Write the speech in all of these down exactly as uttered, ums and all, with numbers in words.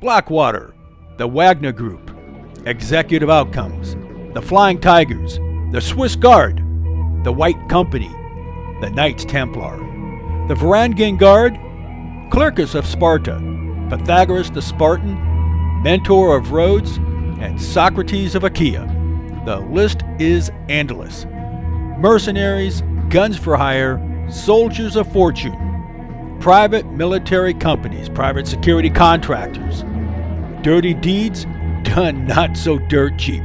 Blackwater, the Wagner Group, Executive Outcomes, the Flying Tigers, the Swiss Guard, the White Company, the Knights Templar, the Varangian Guard, Clercus of Sparta, Pythagoras the Spartan, Mentor of Rhodes, and Socrates of Achaia. The list is endless. Mercenaries, guns for hire, soldiers of fortune, private military companies, private security contractors, dirty deeds done not so dirt cheap.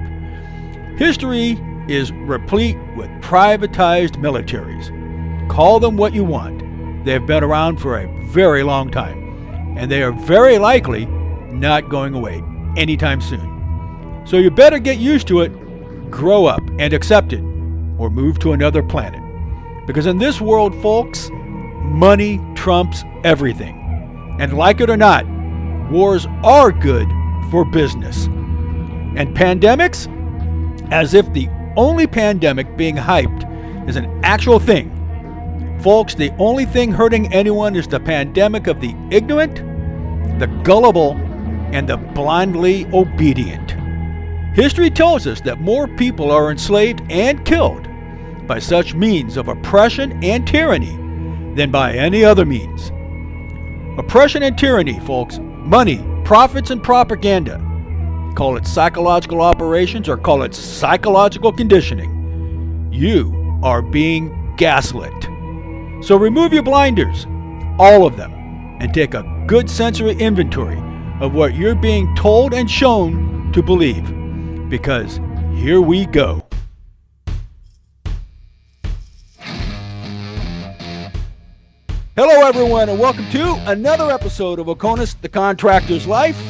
History is replete with privatized militaries. Call them what you want. They have been around for a very long time, and they are very likely not going away anytime soon. So you better get used to it, grow up, and accept it, or move to another planet. Because in this world, folks, money trumps everything. And like it or not, wars are good for business. And pandemics? As if the only pandemic being hyped is an actual thing. Folks, the only thing hurting anyone is the pandemic of the ignorant, the gullible, and the blindly obedient. History tells us that more people are enslaved and killed by such means of oppression and tyranny than by any other means. Oppression and tyranny, folks, money, profits, and propaganda. Call it psychological operations or call it psychological conditioning. You are being gaslit. So remove your blinders, all of them, and take a good sensory inventory of what you're being told and shown to believe. Because here we go. Hello everyone, and welcome to another episode of OCONUS, the Contractor's Life,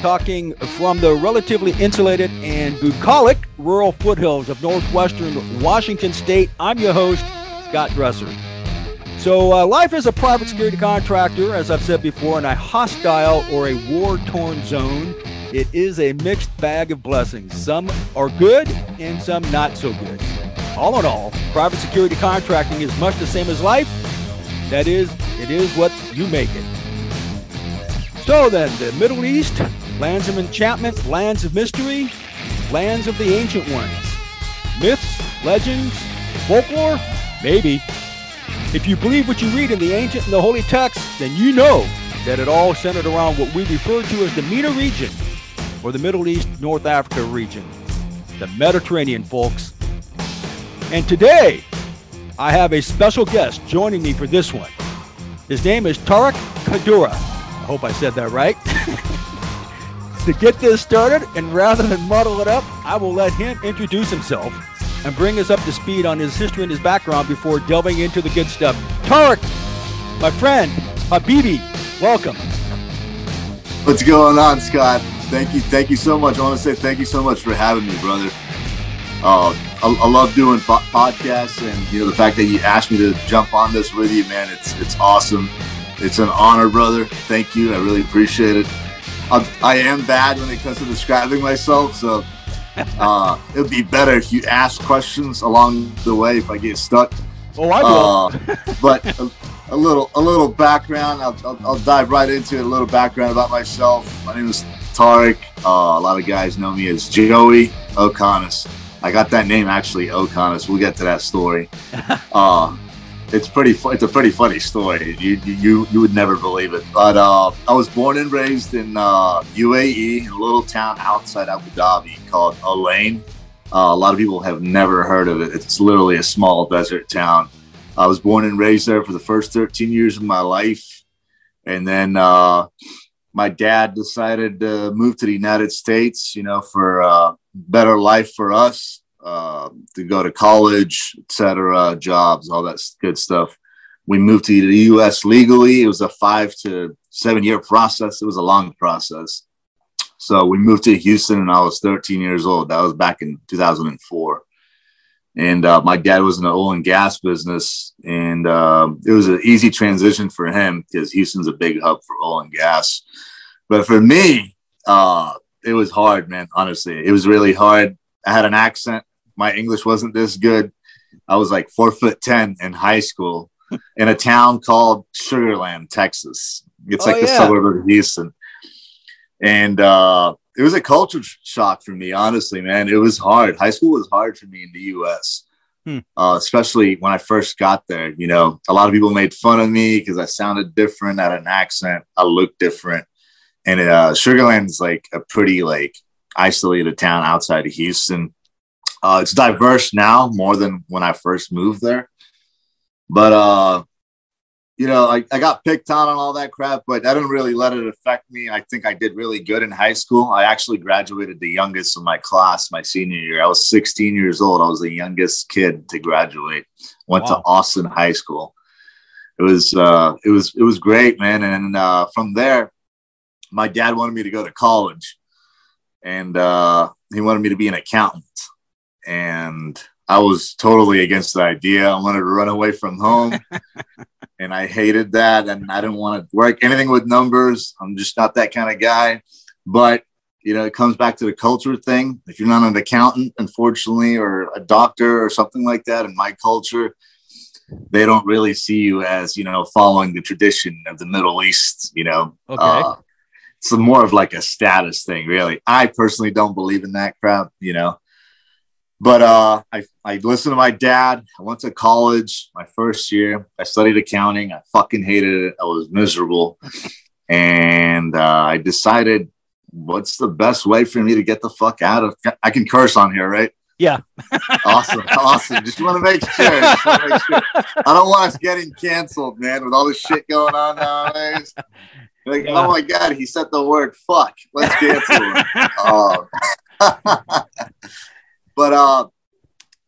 talking from the relatively insulated and bucolic rural foothills of northwestern Washington State. I'm your host, Scott Dresser. So uh, life as a private security contractor, as I've said before, in a hostile or a war-torn zone, it is a mixed bag of blessings. Some are good and some not so good. All in all, private security contracting is much the same as life. That is, it is what you make it. So then, the Middle East, lands of enchantment, lands of mystery, lands of the ancient ones. Myths, legends, folklore, maybe. If you believe what you read in the ancient and the holy texts, then you know that it all centered around what we refer to as the MENA region, or the Middle East, North Africa region. The Mediterranean, folks. And today, I have a special guest joining me for this one. His name is Tarek Kadura. I hope I said that right. To get this started, and rather than muddle it up, I will let him introduce himself and bring us up to speed on his history and his background before delving into the good stuff. Tarek, my friend, Habibi, welcome. What's going on, Scott? Thank you. Thank you so much. I want to say thank you so much for having me, brother. Uh, I, I love doing po- podcasts, and you know the fact that you asked me to jump on this with you, man, it's it's awesome. It's an honor, brother. Thank you. I really appreciate it. I'm, I am bad when it comes to describing myself, so uh, it would be better if you asked questions along the way if I get stuck. Oh, I will. Uh, but a, a little a little background. I'll, I'll, I'll dive right into it. A little background about myself. My name is Tarek. Uh, a lot of guys know me as Joey O'Connor. I got that name actually, O'Connor's. We'll get to that story. Uh, it's pretty. Fu- it's a pretty funny story. You you you would never believe it. But uh, I was born and raised in uh, U A E, in a little town outside Abu Dhabi called Al Ain. Uh, a lot of people have never heard of it. It's literally a small desert town. I was born and raised there for the first thirteen years of my life, and then uh, my dad decided to move to the United States. You know, for uh, better life for us, uh, to go to college, et cetera, jobs, all that good stuff. We moved to the U S legally. It was a five to seven year process. It was a long process. So we moved to Houston and I was thirteen years old. That was back in two thousand four. And uh, my dad was in the oil and gas business. And uh, it was an easy transition for him because Houston's a big hub for oil and gas. But for me, uh, it was hard, man. Honestly, it was really hard. I had an accent. My English wasn't this good. I was like four foot ten in high school in a town called Sugarland, Texas. It's oh, like the yeah. suburb of Houston. And uh, it was a culture shock for me, honestly, man. It was hard. High school was hard for me in the U S, hmm. uh, especially when I first got there. You know, a lot of people made fun of me because I sounded different, had an accent, I looked different. And uh, Sugarland is like a pretty like isolated town outside of Houston. Uh, it's diverse now more than when I first moved there. But, uh, you know, I, I got picked on and all that crap, but I didn't really let it affect me. I think I did really good in high school. I actually graduated the youngest of my class my senior year. I was sixteen years old. I was the youngest kid to graduate. Went wow. to Austin High School. It was uh, it was it was great, man. And uh, from there, my dad wanted me to go to college, and uh, he wanted me to be an accountant. And I was totally against the idea. I wanted to run away from home and I hated that. And I didn't want to work anything with numbers. I'm just not that kind of guy, but you know, it comes back to the culture thing. If you're not an accountant, unfortunately, or a doctor or something like that, in my culture, they don't really see you as, you know, following the tradition of the Middle East, you know, okay. uh, it's more of like a status thing, really. I personally don't believe in that crap, you know. But uh, I, I listened to my dad. I went to college my first year. I studied accounting. I fucking hated it. I was miserable. And uh, I decided, what's the best way for me to get the fuck out of? I can curse on here, right? Yeah. Awesome. Awesome. Just want to make sure. Just want to make sure. I don't want us getting canceled, man, with all this shit going on nowadays. Like, yeah. Oh, my God, he said the word fuck. Let's cancel him. Oh. But uh,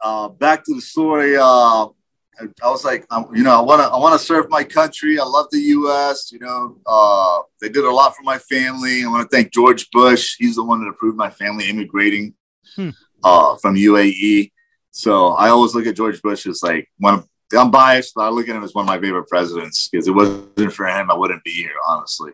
uh, back to the story. Uh, I, I was like, um, you know, I want to, I want to serve my country. I love the U S. You know, uh, they did a lot for my family. I want to thank George Bush. He's the one that approved my family immigrating hmm. uh, from U A E. So I always look at George Bush as like one. Of, I'm biased, but I look at him as one of my favorite presidents because it wasn't for him, I wouldn't be here, honestly.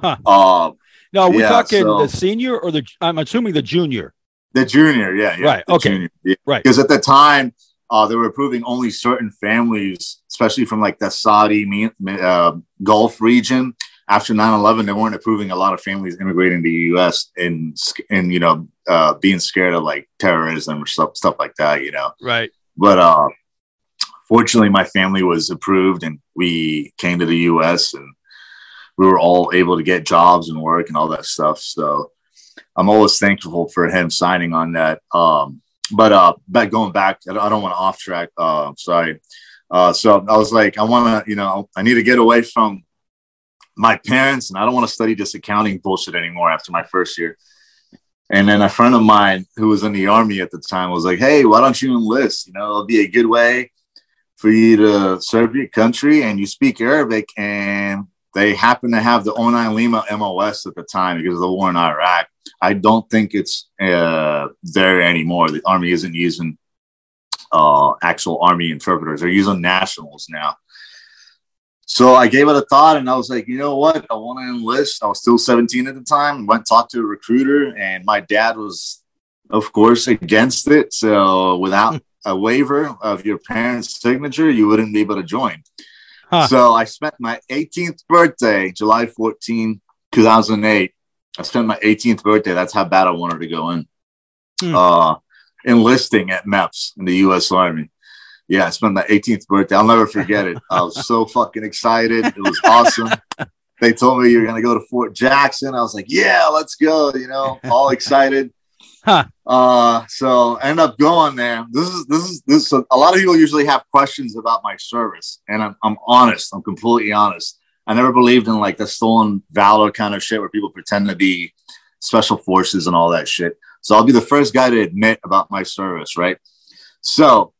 Huh. Uh, now, are we yeah, talking so, the senior or the? I'm assuming the junior. The junior, yeah, yeah. Right, okay. Junior, yeah. Right. Because at the time, uh, they were approving only certain families, especially from like the Saudi uh, Gulf region. After nine eleven, they weren't approving a lot of families immigrating to the U S and, and you know, uh, being scared of like terrorism or stuff, stuff like that, you know. Right. But uh, fortunately, my family was approved and we came to the U S and we were all able to get jobs and work and all that stuff. So I'm always thankful for him signing on that. Um, but uh, back going back, I don't, don't want to off track. Uh, sorry. Uh, so I was like, I want to, you know, I need to get away from my parents, and I don't want to study this accounting bullshit anymore after my first year. And then a friend of mine who was in the Army at the time was like, hey, why don't you enlist? You know, it'll be a good way for you to serve your country, and you speak Arabic. And they happened to have the O nine Lima M O S at the time because of the war in Iraq. I don't think it's uh, there anymore. The Army isn't using uh, actual Army interpreters. They're using nationals now. So I gave it a thought, and I was like, you know what? I want to enlist. I was still seventeen at the time. Went and talked to a recruiter, and my dad was, of course, against it. So without a waiver of your parents' signature, you wouldn't be able to join. Huh. So I spent my eighteenth birthday, July fourteenth, two thousand eight. I spent my eighteenth birthday. That's how bad I wanted to go in. Hmm. Uh, enlisting at MEPS in the U S Army. Yeah, I spent my eighteenth birthday. I'll never forget it. I was so fucking excited. It was awesome. They told me you're going to go to Fort Jackson. I was like, yeah, let's go. You know, all excited. Huh. Uh, so I ended up going there. This is this is this. So a lot of people usually have questions about my service, and I'm I'm honest. I'm completely honest. I never believed in like the stolen valor kind of shit where people pretend to be special forces and all that shit. So I'll be the first guy to admit about my service, right? So,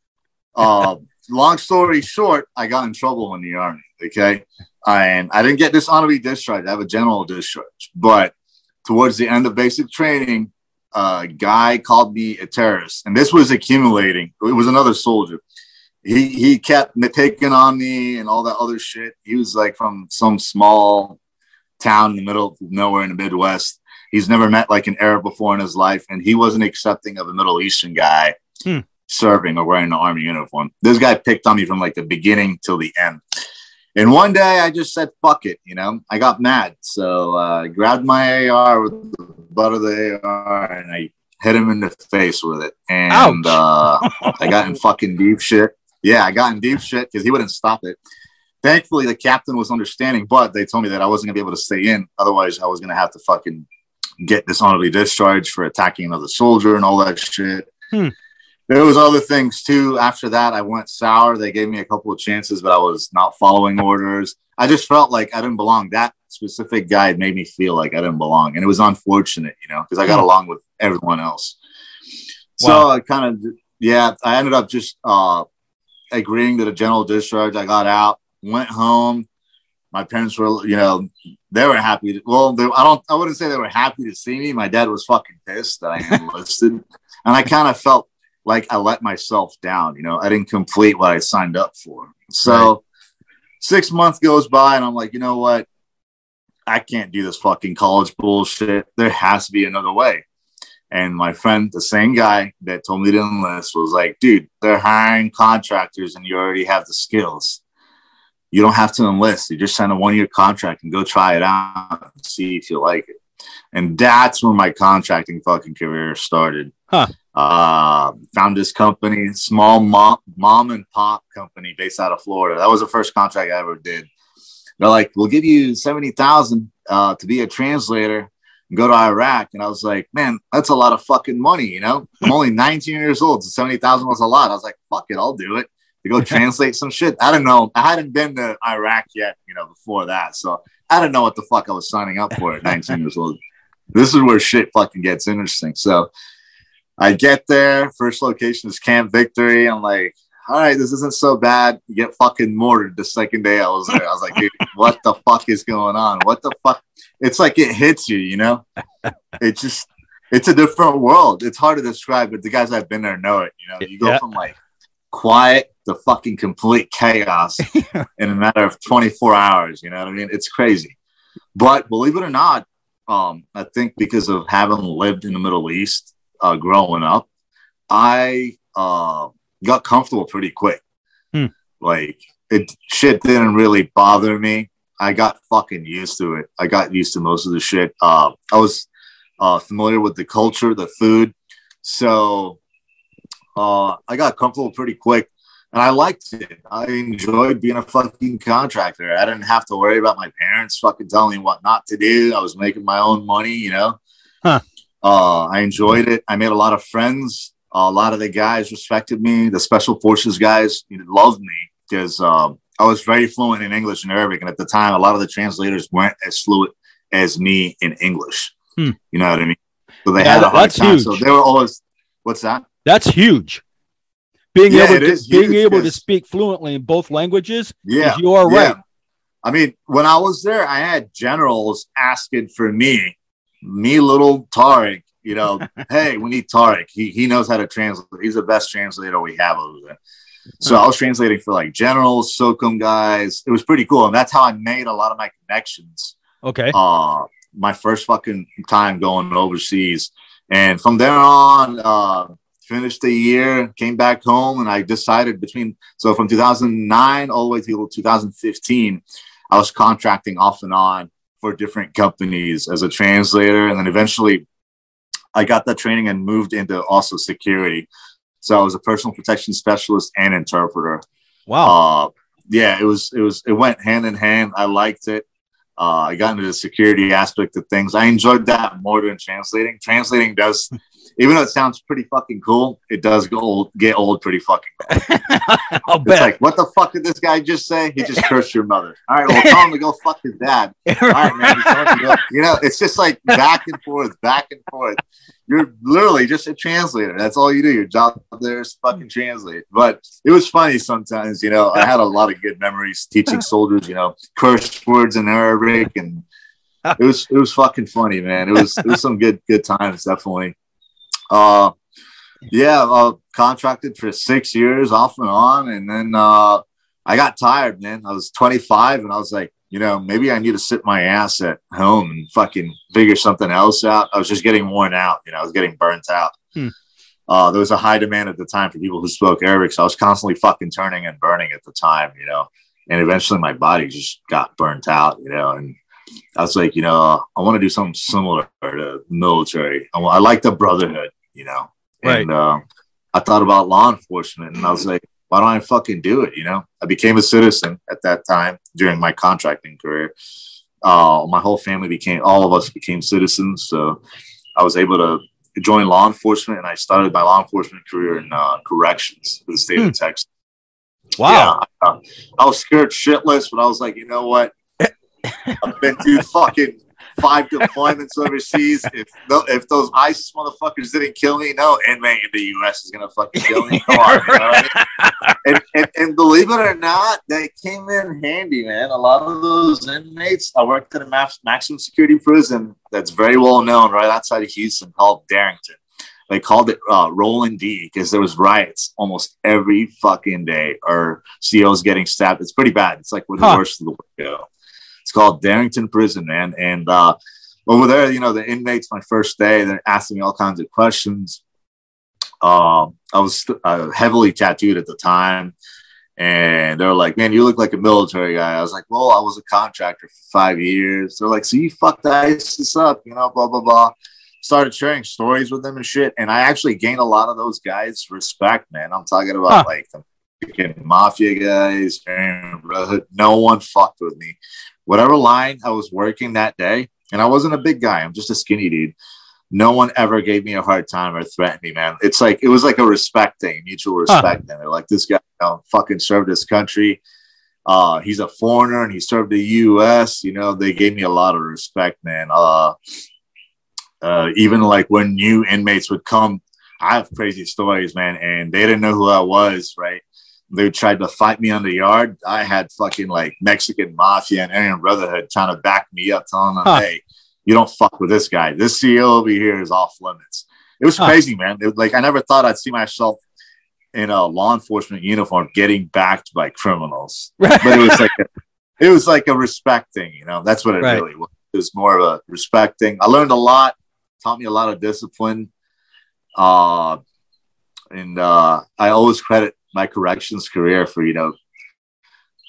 uh, long story short, I got in trouble in the Army. Okay, and I didn't get dishonorably discharged. I have a general discharge, but towards the end of basic training, a guy called me a terrorist, and this was accumulating. It was another soldier. He he kept taking on me and all that other shit. He was like from some small town in the middle of nowhere in the Midwest. He's never met like an Arab before in his life, and he wasn't accepting of a Middle Eastern guy hmm. serving or wearing an Army uniform. This guy picked on me from like the beginning till the end. And one day I just said, fuck it, you know, I got mad. So uh, I grabbed my A R with the butt of the A R and I hit him in the face with it. And uh, I got in fucking deep shit. Yeah, I got in deep shit because he wouldn't stop it. Thankfully, the captain was understanding, but they told me that I wasn't going to be able to stay in. Otherwise, I was going to have to fucking get dishonorably discharged for attacking another soldier and all that shit. Hmm. There was other things, too. After that, I went sour. They gave me a couple of chances, but I was not following orders. I just felt like I didn't belong. That specific guy made me feel like I didn't belong. And it was unfortunate, you know, because I got along with everyone else. Wow. So I kind of, yeah, I ended up just uh, agreeing to the general discharge. I got out, went home. My parents were, you know, they were happy. To, well, they, I don't, I wouldn't say they were happy to see me. My dad was fucking pissed that I enlisted. And I kind of felt like I let myself down, you know, I didn't complete what I signed up for. So right. six months goes by and I'm like, you know what? I can't do this fucking college bullshit. There has to be another way. And my friend, the same guy that told me to enlist, was like, dude, they're hiring contractors and you already have the skills. You don't have to enlist. You just sign a one-year contract and go try it out and see if you like it. And that's when my contracting fucking career started. Huh. Uh, found this company, small mom, mom and pop company based out of Florida. That was the first contract I ever did. They're like, we'll give you seventy thousand dollars uh, to be a translator and go to Iraq. And I was like, man, that's a lot of fucking money. You know, I'm only nineteen years old. So seventy thousand dollars was a lot. I was like, fuck it. I'll do it to go translate some shit. I don't know. I hadn't been to Iraq yet, you know, before that. So I don't know what the fuck I was signing up for at nineteen years old. This is where shit fucking gets interesting. So I get there. First location is Camp Victory. I'm like, all right, this isn't so bad. You get fucking mortared the second day I was there. I was like, dude, what the fuck is going on? What the fuck? It's like it hits you, you know? It just, it's a different world. It's hard to describe, but the guys I've been there know it. You know, you go yeah. from like quiet to fucking complete chaos in a matter of twenty-four hours. You know what I mean? It's crazy. But believe it or not, um, I think because of having lived in the Middle East, Uh, growing up, I uh, got comfortable pretty quick. Hmm. Like, it shit didn't really bother me. I got fucking used to it. I got used to most of the shit. Uh, I was uh, familiar with the culture, the food. So uh, I got comfortable pretty quick. And I liked it. I enjoyed being a fucking contractor. I didn't have to worry about my parents fucking telling me what not to do. I was making my own money, you know? Huh. Uh, I enjoyed it. I made a lot of friends. Uh, a lot of the guys respected me. The Special Forces guys loved me because um, I was very fluent in English and Arabic. And at the time, a lot of the translators weren't as fluent as me in English. Hmm. You know what I mean? So they yeah, had a hard time. Huge. So they were always, what's that? That's huge. Being yeah, able, to, huge being able to speak fluently in both languages. Yeah, you are yeah. right. I mean, when I was there, I had generals asking for me. Me, little Tarek, you know, hey, we need Tarek. He he knows how to translate. He's the best translator we have over there. So I was translating for like generals, SOCOM guys. It was pretty cool. And that's how I made a lot of my connections. Okay. Uh, my first fucking time going overseas. And from there on, uh, finished the year, came back home, and I decided between, so from two thousand nine all the way to two thousand fifteen I was contracting off and on for different companies as a translator. And then eventually I got that training and moved into also security. So I was a personal protection specialist and interpreter. Wow. Uh, yeah, it was, it was, it went hand in hand. I liked it. Uh, I got into the security aspect of things. I enjoyed that more than translating. Translating does, even though it sounds pretty fucking cool, it does go old, get old pretty fucking quick. I'll bet. It's like, what the fuck did this guy just say? He just cursed your mother. All right, well, tell him to go fuck his dad. All right, man. He's go. You know, it's just like back and forth, back and forth. You're literally just a translator. That's all you do. Your job there is fucking translate. But it was funny sometimes, you know. I had a lot of good memories teaching soldiers, you know, curse words in Arabic, and it was it was fucking funny, man. It was it was some good good times, definitely. Uh, yeah, uh, contracted for six years off and on, and then uh, I got tired, man. I was twenty-five and I was like, you know, maybe I need to sit my ass at home and fucking figure something else out. I was just getting worn out. You know, I was getting burnt out. Hmm. Uh, there was a high demand at the time for people who spoke Arabic. So I was constantly fucking turning and burning at the time, you know, And eventually my body just got burnt out, you know, and I was like, you know, I want to do something similar to military. I, I like the brotherhood, you know, right. And um, I thought about law enforcement and I was like, why don't I fucking do it? You know, I became a citizen at that time during my contracting career. Uh, my whole family became, all of us became citizens. So I was able to join law enforcement and I started my law enforcement career in uh, corrections for the state hmm. of Texas. Wow. Yeah, I, I was scared shitless, but I was like, you know what? I've been through fucking five deployments overseas. If no, if those ISIS motherfuckers didn't kill me, no inmate in the U S is gonna fucking kill me. Come on, you know what I mean? and, and, and believe it or not, they came in handy, man. A lot of those inmates. I worked at a maximum security prison that's very well known right outside of Houston called Darrington. They called it uh, Rolling D because there was riots almost every fucking day, or C Os getting stabbed. It's pretty bad. It's like where the huh. worst of the worst go. It's called Darrington Prison, man. And uh, over there, you know, the inmates, my first day, they're asking me all kinds of questions. Uh, I was uh, heavily tattooed at the time. And they're like, man, you look like a military guy. I was like, well, I was a contractor for five years. They're like, so you fucked ISIS up, you know, blah, blah, blah. Started sharing stories with them and shit. And I actually gained a lot of those guys respect, man. I'm talking about huh. like the freaking mafia guys, and brotherhood. No one fucked with me. Whatever line I was working that day, and I wasn't a big guy. I'm just a skinny dude. No one ever gave me a hard time or threatened me, man. It's like, it was like a respect thing, mutual respect. Huh. And they're like, this guy, you know, fucking served his country. Uh, he's a foreigner and he served the U S. You know, they gave me a lot of respect, man. Uh, uh, even like when new inmates would come, I have crazy stories, man. And they didn't know who I was, right? They tried to fight me on the yard. I had fucking like Mexican mafia and Aryan Brotherhood trying to back me up, telling them, huh. hey, you don't fuck with this guy. This C E O over here is off limits. It was huh. crazy, man. It was like, I never thought I'd see myself in a law enforcement uniform getting backed by criminals. Right. But it was like, a, it was like a respect thing, you know, that's what it right. really was. It was more of a respect thing. I learned a lot, taught me a lot of discipline. Uh, and uh, I always credit my corrections career for, you know,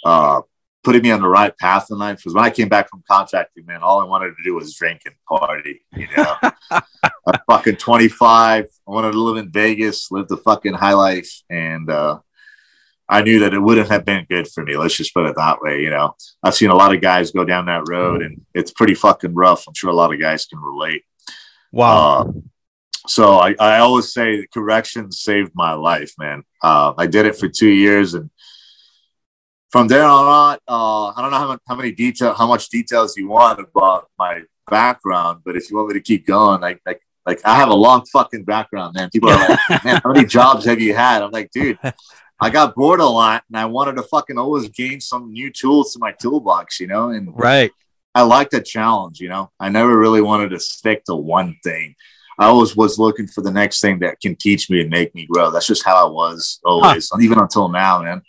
uh, putting me on the right path in life. Because when I came back from contracting, man, all I wanted to do was drink and party, you know. I'm fucking twenty-five. I wanted to live in Vegas, live the fucking high life. And uh, I knew that it wouldn't have been good for me. Let's just put it that way, you know. I've seen a lot of guys go down that road, and it's pretty fucking rough. I'm sure a lot of guys can relate. Wow. Uh, So I, I always say corrections saved my life, man. Uh, I did it for two years. And from there on out, uh, I don't know how much, how many detail, how much details you want about my background, but if you want me to keep going, like, like, like I have a long fucking background, man. People are like, man, how many jobs have you had? I'm like, dude, I got bored a lot and I wanted to fucking always gain some new tools to my toolbox, you know? And right. I like the challenge, you know, I never really wanted to stick to one thing. I always was looking for the next thing that can teach me and make me grow. That's just how I was always, huh. even until now, man.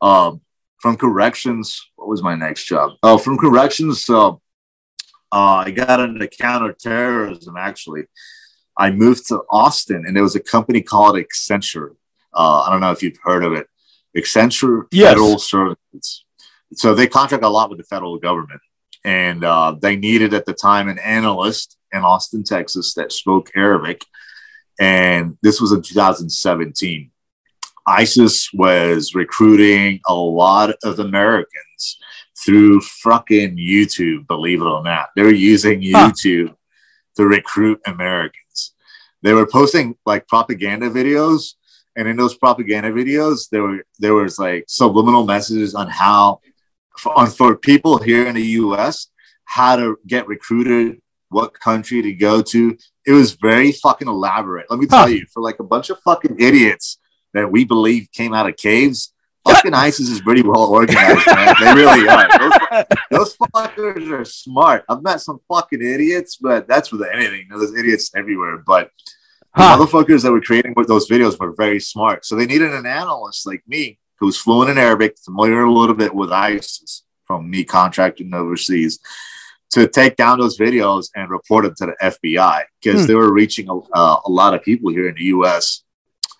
Um, from corrections, what was my next job? Oh, from corrections, uh, uh, I got into counterterrorism, actually. I moved to Austin, and there was a company called Accenture. Uh, I don't know if you've heard of it. Accenture yes. Federal Services. So they contract a lot with the federal government. And uh, they needed at the time an analyst in Austin, Texas, that spoke Arabic. And this was in two thousand seventeen. ISIS was recruiting a lot of Americans through fucking YouTube, believe it or not. They were using YouTube huh. to recruit Americans. They were posting like propaganda videos. And in those propaganda videos, there were there was like subliminal messages on how For, for people here in the U S, how to get recruited, what country to go to. It was very fucking elaborate. Let me tell huh. you, for like a bunch of fucking idiots that we believe came out of caves, fucking ISIS is pretty well organized, man. They really are. Those, those fuckers are smart. I've met some fucking idiots, but that's with anything. There's idiots everywhere, but huh. the motherfuckers that were creating those videos were very smart. So they needed an analyst like me, who's fluent in Arabic, familiar a little bit with ISIS from me contracting overseas, to take down those videos and report them to the F B I because hmm. they were reaching a, uh, a lot of people here in the U S.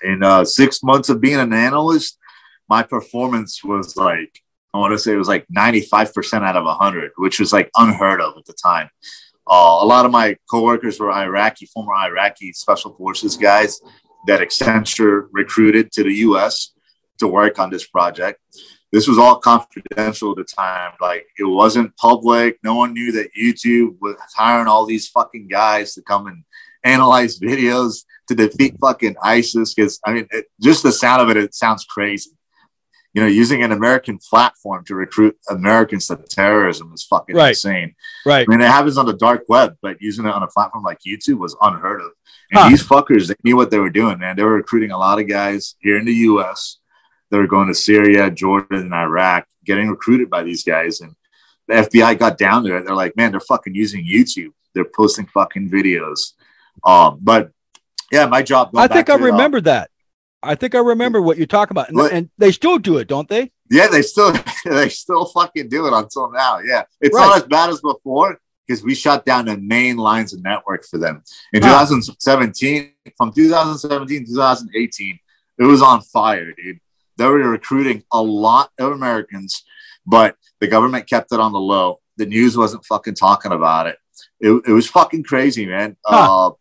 In uh, six months of being an analyst, my performance was like I want to say it was like ninety-five percent out of one hundred, which was like unheard of at the time. Uh, a lot of my coworkers were Iraqi, former Iraqi special forces guys that Accenture recruited to the U S to work on this project. This was all confidential at the time. Like, it wasn't public. No one knew that YouTube was hiring all these fucking guys to come and analyze videos to defeat fucking ISIS. Because, I mean, it, just the sound of it, it sounds crazy. You know, using an American platform to recruit Americans to terrorism is fucking right. insane. Right. I mean, it happens on the dark web, but using it on a platform like YouTube was unheard of. And huh. these fuckers, they knew what they were doing, man. They were recruiting a lot of guys here in the U S that were going to Syria, Jordan, and Iraq, getting recruited by these guys. And the F B I got down there. They're like, man, they're fucking using YouTube. They're posting fucking videos. Um, but yeah, my job. I think I remember that. I think I remember what you're talking about. And, and they still do it, don't they? Yeah, they still they still fucking do it until now. Yeah. It's right. not as bad as before because we shut down the main lines of network for them. In huh. twenty seventeen, from twenty seventeen to twenty eighteen, it was on fire, dude. They were recruiting a lot of Americans, but the government kept it on the low. The news wasn't fucking talking about it. It, it was fucking crazy, man. Huh. Uh,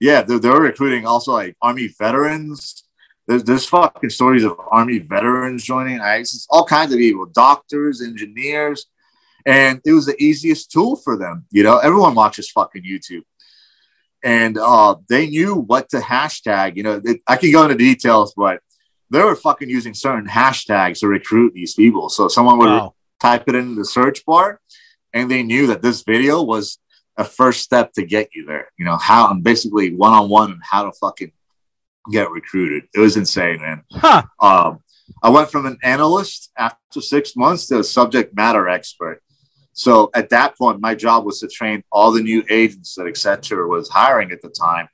yeah, they, they were recruiting also like Army veterans. There's, there's fucking stories of Army veterans joining ISIS, all kinds of people, doctors, engineers. And it was the easiest tool for them. You know, everyone watches fucking YouTube. And uh, they knew what to hashtag. You know, they, I can go into details, but they were fucking using certain hashtags to recruit these people. So someone would wow. type it into the search bar, and they knew that this video was a first step to get you there. You know, how I'm basically one-on-one and how to fucking get recruited. It was insane, man. Huh. Um, I went from an analyst after six months to a subject matter expert. So at that point, my job was to train all the new agents that Accenture was hiring at the time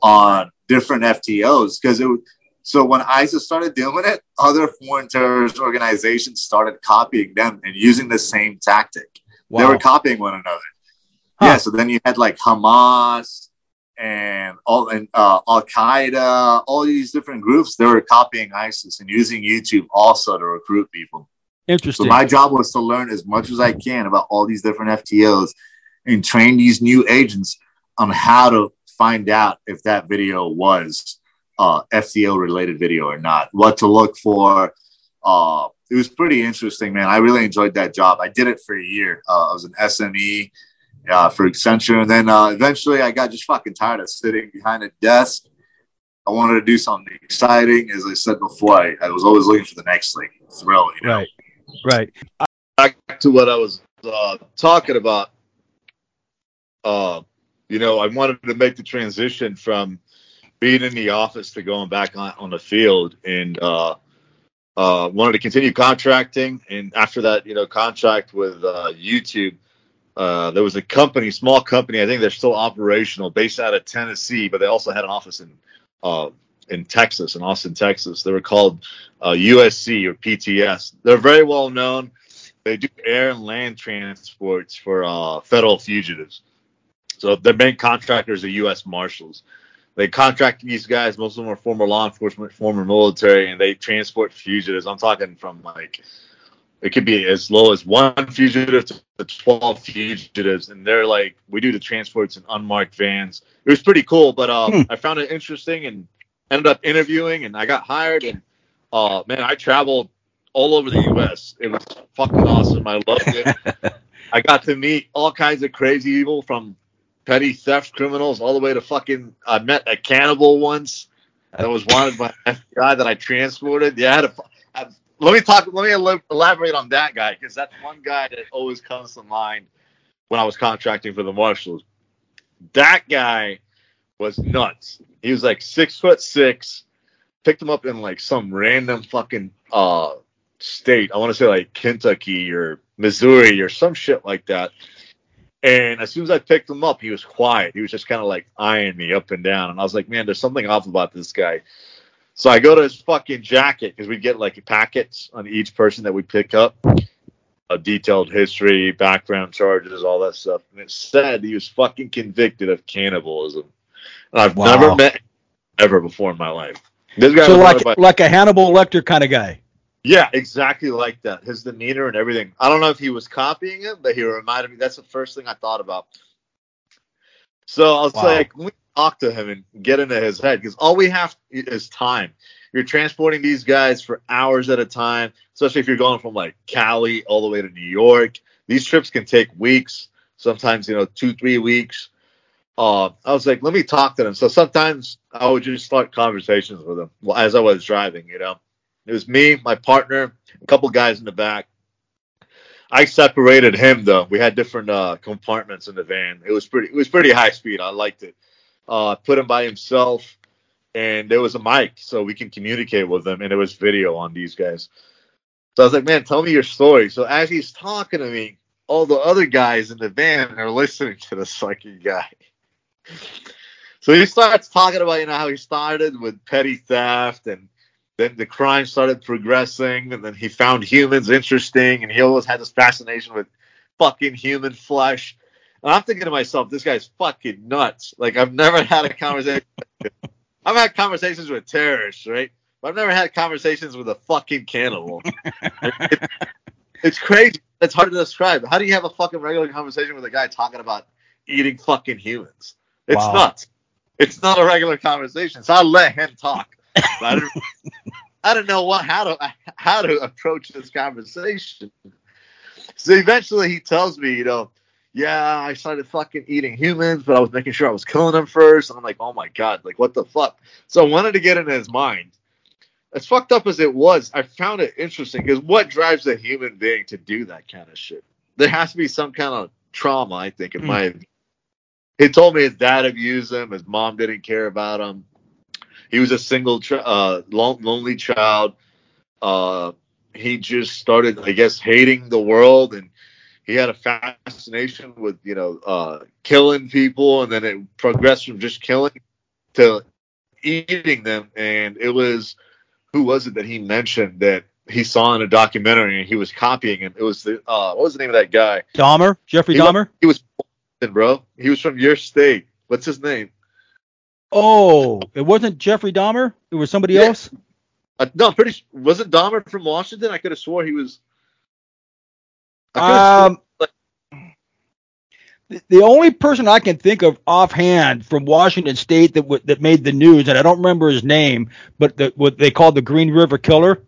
on different F T Os. Because it was, so when ISIS started doing it, other foreign terrorist organizations started copying them and using the same tactic. Wow. They were copying one another. Huh. Yeah. So then you had like Hamas, and all and uh, Al Qaeda, all these different groups, they were copying ISIS and using YouTube also to recruit people. Interesting. So my job was to learn as much as I can about all these different F T Os and train these new agents on how to find out if that video was uh, F T O related video or not. What to look for. Uh, it was pretty interesting, man. I really enjoyed that job. I did it for a year. Uh, I was an S M E. Uh, for Accenture. And then uh, eventually I got just fucking tired of sitting behind a desk. I wanted to do something exciting. As I said before, I, I was always looking for the next thing. Thrill, you know? Right, right. I- Back to what I was uh, talking about. Uh, you know, I wanted to make the transition from being in the office to going back on, on the field, and uh, uh, wanted to continue contracting. And after that, you know, contract with uh, YouTube, Uh, there was a company, small company, I think they're still operational, based out of Tennessee, but they also had an office in uh, in Texas, in Austin, Texas. They were called uh, U S C or P T S. They're very well known. They do air and land transports for uh, federal fugitives. So their main contractors are U S Marshals. They contract these guys. Most of them are former law enforcement, former military, and they transport fugitives. I'm talking from like... It could be as low as one fugitive to twelve fugitives. And they're like, we do the transports in unmarked vans. It was pretty cool, but uh, hmm. I found it interesting and ended up interviewing, and I got hired. And, uh, man, I traveled all over the U S It was fucking awesome. I loved it. I got to meet all kinds of crazy people, from petty theft criminals all the way to fucking – I met a cannibal once that was wanted by the F B I that I transported. Yeah, I had a I, Let me talk. Let me elaborate on that guy, because that's one guy that always comes to mind when I was contracting for the Marshals. That guy was nuts. He was like six foot six. Picked him up in like some random fucking uh, state. I want to say like Kentucky or Missouri or some shit like that. And as soon as I picked him up, he was quiet. He was just kind of like eyeing me up and down. And I was like, man, there's something off about this guy. So I go to his fucking jacket, because we'd get like packets on each person that we pick up, a detailed history, background charges, all that stuff. And it said he was fucking convicted of cannibalism. And I've wow. never met him ever before in my life. This guy so was like, by- like a Hannibal Lecter kind of guy. Yeah, exactly like that. His demeanor and everything. I don't know if he was copying it, but he reminded me. That's the first thing I thought about. So I was wow. like, we talk to him and get into his head, because all we have is time. You're transporting these guys for hours at a time, especially if you're going from like Cali all the way to New York. These trips can take weeks, sometimes, you know, two, three weeks. Uh, I was like, let me talk to them. So sometimes I would just start conversations with them as I was driving, you know. It was me, my partner, a couple guys in the back. I separated him, though. We had different uh, compartments in the van. It was pretty it was pretty high speed. I liked it. Uh, put him by himself, and there was a mic, so we can communicate with him, and there was video on these guys. So I was like, man, tell me your story. So as he's talking to me, all the other guys in the van are listening to this fucking guy. So he starts talking about, you know, how he started with petty theft, and then the crime started progressing, and then he found humans interesting, and he always had this fascination with fucking human flesh. And I'm thinking to myself, this guy's fucking nuts. Like, I've never had a conversation. I've had conversations with terrorists, right? But I've never had conversations with a fucking cannibal. it, it's crazy. It's hard to describe. How do you have a fucking regular conversation with a guy talking about eating fucking humans? It's wow. nuts. It's not a regular conversation. So I let him talk. I didn't, I didn't know what how to how to approach this conversation. So eventually he tells me, you know, yeah, I started fucking eating humans, but I was making sure I was killing them first. And I'm like, oh my god, like what the fuck? So I wanted to get into his mind. As fucked up as it was, I found it interesting, because what drives a human being to do that kind of shit? There has to be some kind of trauma, I think, in mm. my opinion. He told me his dad abused him, his mom didn't care about him. He was a single, uh, lonely child. Uh, he just started, I guess, hating the world, and he had a fascination with, you know, uh, killing people, and then it progressed from just killing to eating them. And it was, who was it that he mentioned that he saw in a documentary, and he was copying him? It was the uh, what was the name of that guy? Dahmer, Jeffrey he Dahmer. Was, he was, bro. He was from your state. What's his name? Oh, it wasn't Jeffrey Dahmer? It was somebody yeah. else? Uh, no, pretty wasn't Dahmer from Washington? I could have swore he was. I um, swore, like, the, the only person I can think of offhand from Washington State that w- that made the news, and I don't remember his name, but the, what they called the Green River Killer,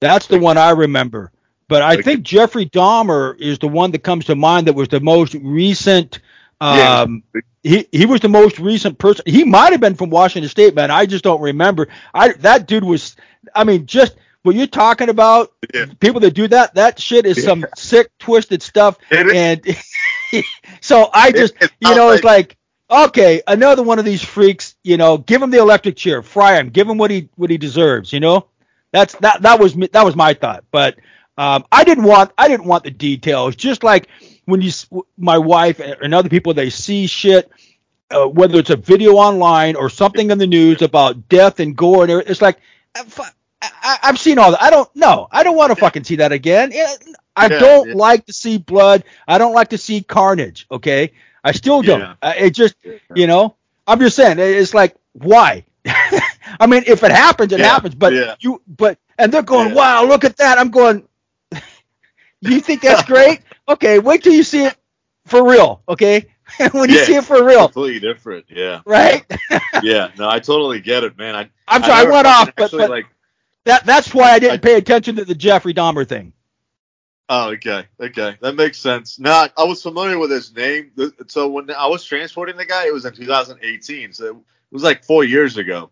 that's the one I remember. But I think Jeffrey Dahmer is the one that comes to mind that was the most recent. Um, yeah. He he was the most recent person. He might have been from Washington State, man. I just don't remember. I that dude was. I mean, just what you're talking about. Yeah. People that do that that shit is yeah. some sick, twisted stuff. And so I just, it, you know, it's like, like, okay, another one of these freaks. You know, give him the electric chair, fry him, give him what he what he deserves. You know, that's that that was that was my thought. But um, I didn't want I didn't want the details. Just like. When you, my wife and other people, they see shit, uh, whether it's a video online or something in the news about death and gore, and it's like, I, I, I've seen all that. I don't know. I don't want to fucking see that again. I don't yeah, yeah. like to see blood. I don't like to see carnage. Okay, I still don't. Yeah. Uh, it just, you know, I'm just saying. It's like, why? I mean, if it happens, it yeah, happens. But yeah. you, but and they're going, yeah. wow, look at that. I'm going. You think that's great? Okay, wait till you see it for real, okay? When you yeah, see it for real. Completely different, yeah. Right? yeah, no, I totally get it, man. I, I'm sorry, I, I went off, but, but like, that that's why I didn't I, pay attention to the Jeffrey Dahmer thing. Oh, okay, okay. That makes sense. Now, I was familiar with his name. So when I was transporting the guy, it was in two thousand eighteen, so it was like four years ago.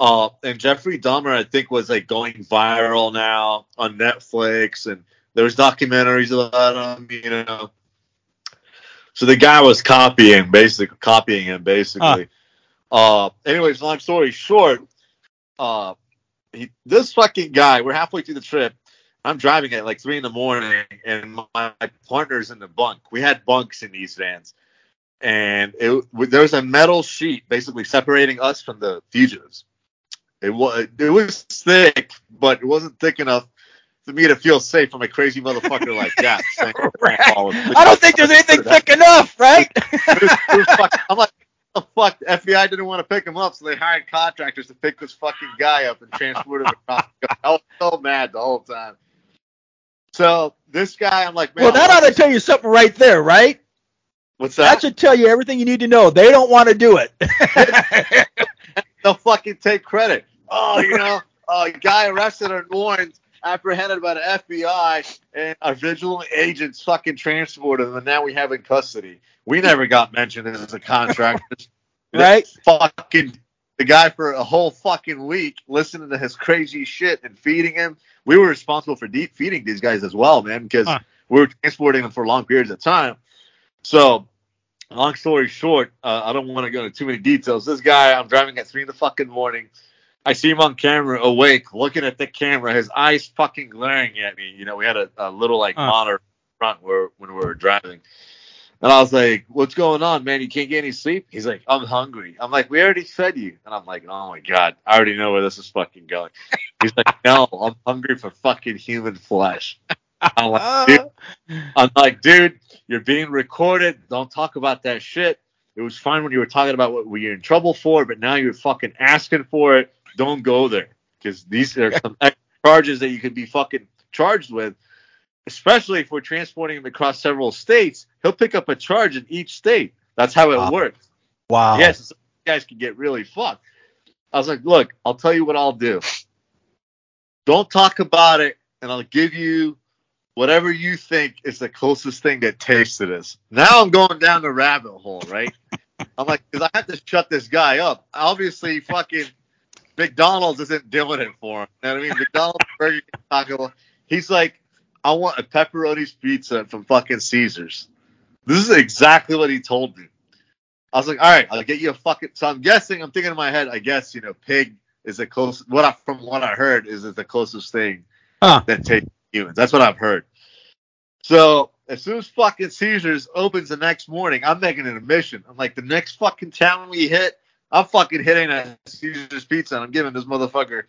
Uh, and Jeffrey Dahmer, I think, was like going viral now on Netflix, and there was documentaries about him, you know. So the guy was copying, basically copying him, basically. Huh. Uh, anyways, long story short, uh, he, this fucking guy. We're halfway through the trip. I'm driving at like three in the morning, and my, my partner's in the bunk. We had bunks in these vans, and it, there was a metal sheet basically separating us from the fugitives. It was it was thick, but it wasn't thick enough for me to feel safe from a crazy motherfucker like that. right. I don't think there's anything thick enough, right? it was, it was I'm like, what the fuck? F B I didn't want to pick him up, so they hired contractors to pick this fucking guy up and transport him across the country. I was so mad the whole time. So this guy, I'm like, man. Well, that ought to tell you something right there, right? What's that? That should tell you everything you need to know. They don't want to do it. They'll fucking take credit. Oh, you know, a guy arrested and warned, apprehended by the F B I, and our vigilant agents fucking transported him, and now we have him in custody. We never got mentioned as a contractor. Right? Fucking the guy for a whole fucking week listening to his crazy shit and feeding him. We were responsible for deep feeding these guys as well, man, because huh. we were transporting them for long periods of time. So, long story short, uh, I don't want to go into too many details. This guy, I'm driving at three in the fucking morning. I see him on camera, awake, looking at the camera, his eyes fucking glaring at me. You know, we had a, a little, like, huh. monitor front where, when we were driving. And I was like, what's going on, man? You can't get any sleep? He's like, I'm hungry. I'm like, we already fed you. And I'm like, oh, my God. I already know where this is fucking going. He's like, no, I'm hungry for fucking human flesh. I'm like, dude. I'm like, dude, you're being recorded. Don't talk about that shit. It was fine when you were talking about what we were in trouble for, but now you're fucking asking for it. Don't go there, because these are some charges that you could be fucking charged with, especially if we're transporting him across several states. He'll pick up a charge in each state. That's how it wow. works. Wow. Yes, some guys can get really fucked. I was like, look, I'll tell you what I'll do. Don't talk about it, and I'll give you whatever you think is the closest thing that tastes to this. Now I'm going down the rabbit hole, right? I'm like, because I have to shut this guy up. Obviously, fucking McDonald's isn't doing it for him. You know what I mean? McDonald's, Burger King, Taco. He's like, I want a pepperoni's pizza from fucking Caesars. This is exactly what he told me. I was like, all right, I'll get you a fucking. So I'm guessing, I'm thinking in my head, I guess, you know, pig is the closest. What I, from what I heard is it's the closest thing huh. that tastes humans. That's what I've heard. So as soon as fucking Caesars opens the next morning, I'm making an admission. I'm like, the next fucking town we hit, I'm fucking hitting a Caesar's pizza, and I'm giving this motherfucker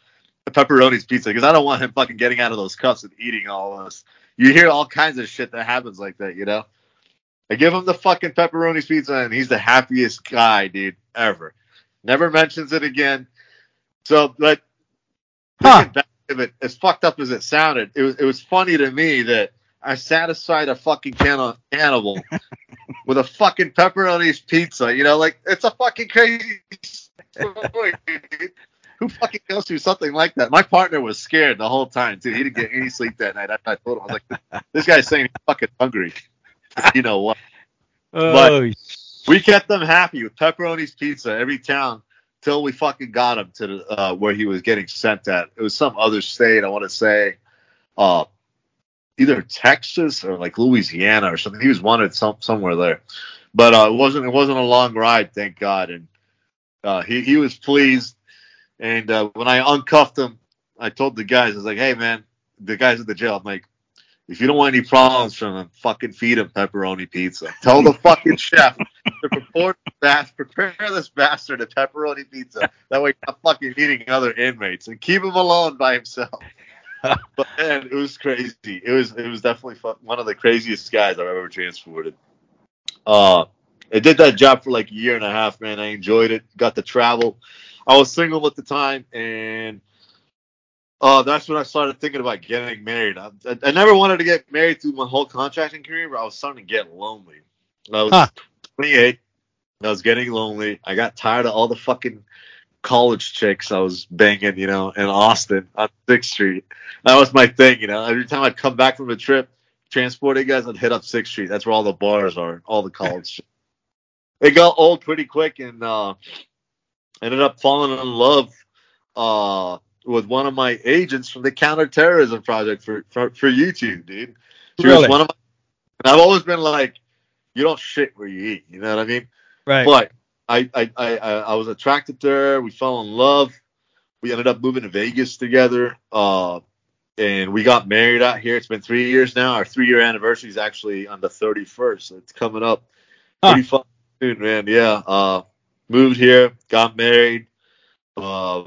a pepperoni's pizza, because I don't want him fucking getting out of those cuffs and eating all of us. You hear all kinds of shit that happens like that, you know? I give him the fucking pepperoni's pizza, and he's the happiest guy, dude, ever. Never mentions it again. So, like, huh. back to it, as fucked up as it sounded, it was it was funny to me that I satisfied a fucking can- cannibal with a fucking pepperoni's pizza. You know, like, it's a fucking crazy story, dude. Who fucking goes through something like that? My partner was scared the whole time, too. He didn't get any sleep that night. After I told him, I was like, this guy's saying he's fucking hungry. You know what? Oh, but we kept them happy with pepperoni's pizza every town till we fucking got him to the, uh, where he was getting sent at. It was some other state, I want to say, uh, either Texas or like Louisiana or something. He was wanted some, somewhere there, but uh, it wasn't it wasn't a long ride, thank God. And uh, he he was pleased. And uh, when I uncuffed him, I told the guys, I was like, hey, man, the guys at the jail, I'm like, if you don't want any problems from him, fucking feed him pepperoni pizza. Tell the fucking chef to prepare, bas- prepare this bastard a pepperoni pizza. That way you're not fucking eating other inmates. And keep him alone by himself. But, man, it was crazy. It was it was definitely fun. One of the craziest guys I've ever transported. Uh, I did that job for like a year and a half, man. I enjoyed it. Got to travel. I was single at the time, and uh, that's when I started thinking about getting married. I, I, I never wanted to get married through my whole contracting career, but I was starting to get lonely. I was huh. twenty-eight, and I was getting lonely. I got tired of all the fucking college chicks I was banging, you know, in Austin on sixth street. That was my thing, you know. Every time I'd come back from a trip, transporting guys, I'd hit up sixth street. That's where all the bars are, all the college chicks. It got old pretty quick, and uh ended up falling in love uh, with one of my agents from the counterterrorism project for, for, for YouTube, dude. She really? was one of my, and I've always been like, you don't shit where you eat, you know what I mean? Right. But I, I, I, I was attracted to her. We fell in love. We ended up moving to Vegas together, uh, and we got married out here. It's been three years now. Our three-year anniversary is actually on the thirty-first. So it's coming up huh. pretty fun soon, man. Yeah. Uh, Moved here, got married. Uh,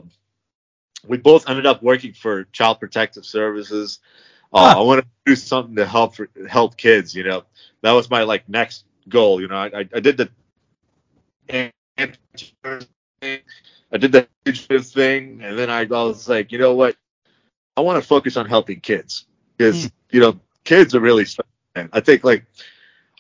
we both ended up working for Child Protective Services. Uh, huh. I wanted to do something to help for, help kids. You know, that was my like next goal. You know, I I, I did the I did that huge thing, and then I was like, you know what? I want to focus on helping kids because, mm. you know, kids are really special. I think, like,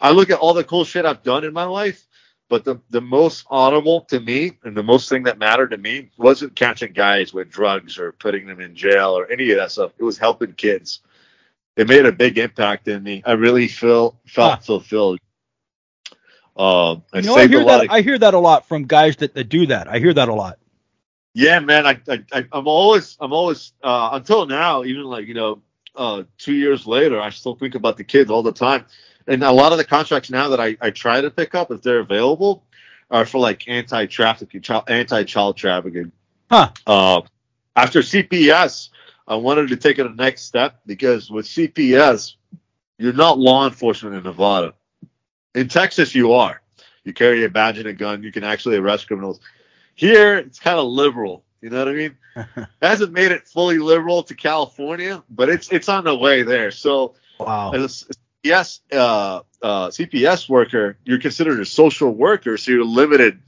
I look at all the cool shit I've done in my life, but the, the most honorable to me and the most thing that mattered to me wasn't catching guys with drugs or putting them in jail or any of that stuff. It was helping kids. It made a big impact in me. I really feel felt huh. fulfilled. Um, I, you know, I, hear that, of, I hear that a lot from guys that, that do that. I hear that a lot. Yeah, man. I, I, I'm always, I'm always, uh, until now, even like, you know, uh, two years later, I still think about the kids all the time. And a lot of the contracts now that I, I try to pick up, if they're available, are for like anti-trafficking, child, anti-child trafficking. Huh. Uh, after C P S, I wanted to take it a next step because with C P S, you're not law enforcement in Nevada. In Texas, you are. You carry a badge and a gun. You can actually arrest criminals. Here, it's kind of liberal. You know what I mean? It hasn't made it fully liberal to California, but it's it's on the way there. So, wow. As a, Yes, uh, uh, C P S worker, you're considered a social worker, so you're limited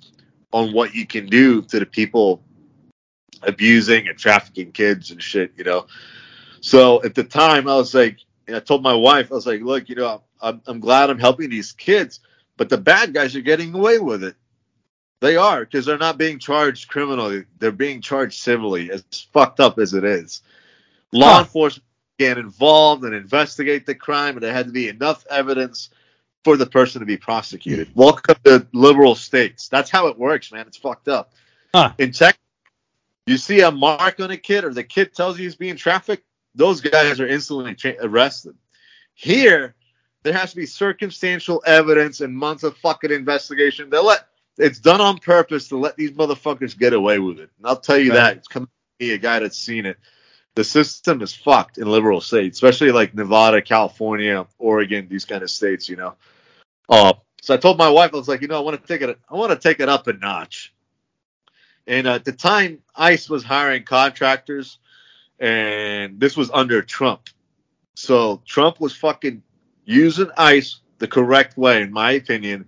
on what you can do to the people abusing and trafficking kids and shit, you know. So at the time, I was like, I told my wife, I was like, look, you know, I'm, I'm glad I'm helping these kids, but the bad guys are getting away with it. They are, because they're not being charged criminally. They're being charged civilly, as fucked up as it is. Law huh. enforcement get involved and investigate the crime, and there had to be enough evidence for the person to be prosecuted. Welcome to liberal states. That's how it works, man. It's fucked up. Huh. In Texas, you see a mark on a kid, or the kid tells you he's being trafficked, those guys are instantly tra- arrested. Here, there has to be circumstantial evidence and months of fucking investigation. They let it's done on purpose to let these motherfuckers get away with it. And I'll tell you okay. that. It's coming to me, a guy that's seen it. The system is fucked in liberal states, especially like Nevada, California, Oregon, these kind of states, you know. Uh, so I told my wife, I was like, you know, I want to take it, I want to take it up a notch. And uh, at the time, ICE was hiring contractors, and this was under Trump. So Trump was fucking using ICE the correct way, in my opinion,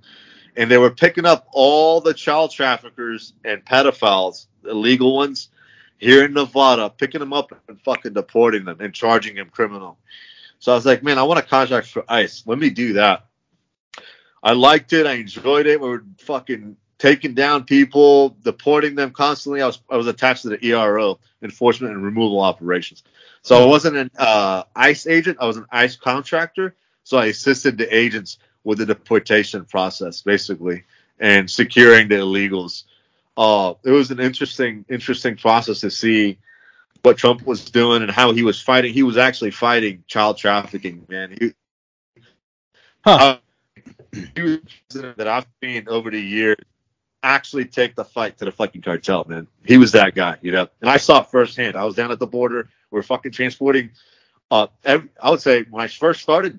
and they were picking up all the child traffickers and pedophiles, illegal ones, here in Nevada, picking them up and fucking deporting them and charging them criminal. So I was like, man, I want a contract for ICE. Let me do that. I liked it. I enjoyed it. We were fucking taking down people, deporting them constantly. I was I was attached to the E R O, Enforcement and Removal Operations. So I wasn't an uh, ICE agent. I was an ICE contractor. So I assisted the agents with the deportation process, basically, and securing the illegals. Uh, it was an interesting, interesting process to see what Trump was doing and how he was fighting. He was actually fighting child trafficking, man. He, huh. uh, he was a president that I've seen over the years actually take the fight to the fucking cartel, man. He was that guy, you know. And I saw it firsthand. I was down at the border. We were fucking transporting. Uh, every, I would say when I first started,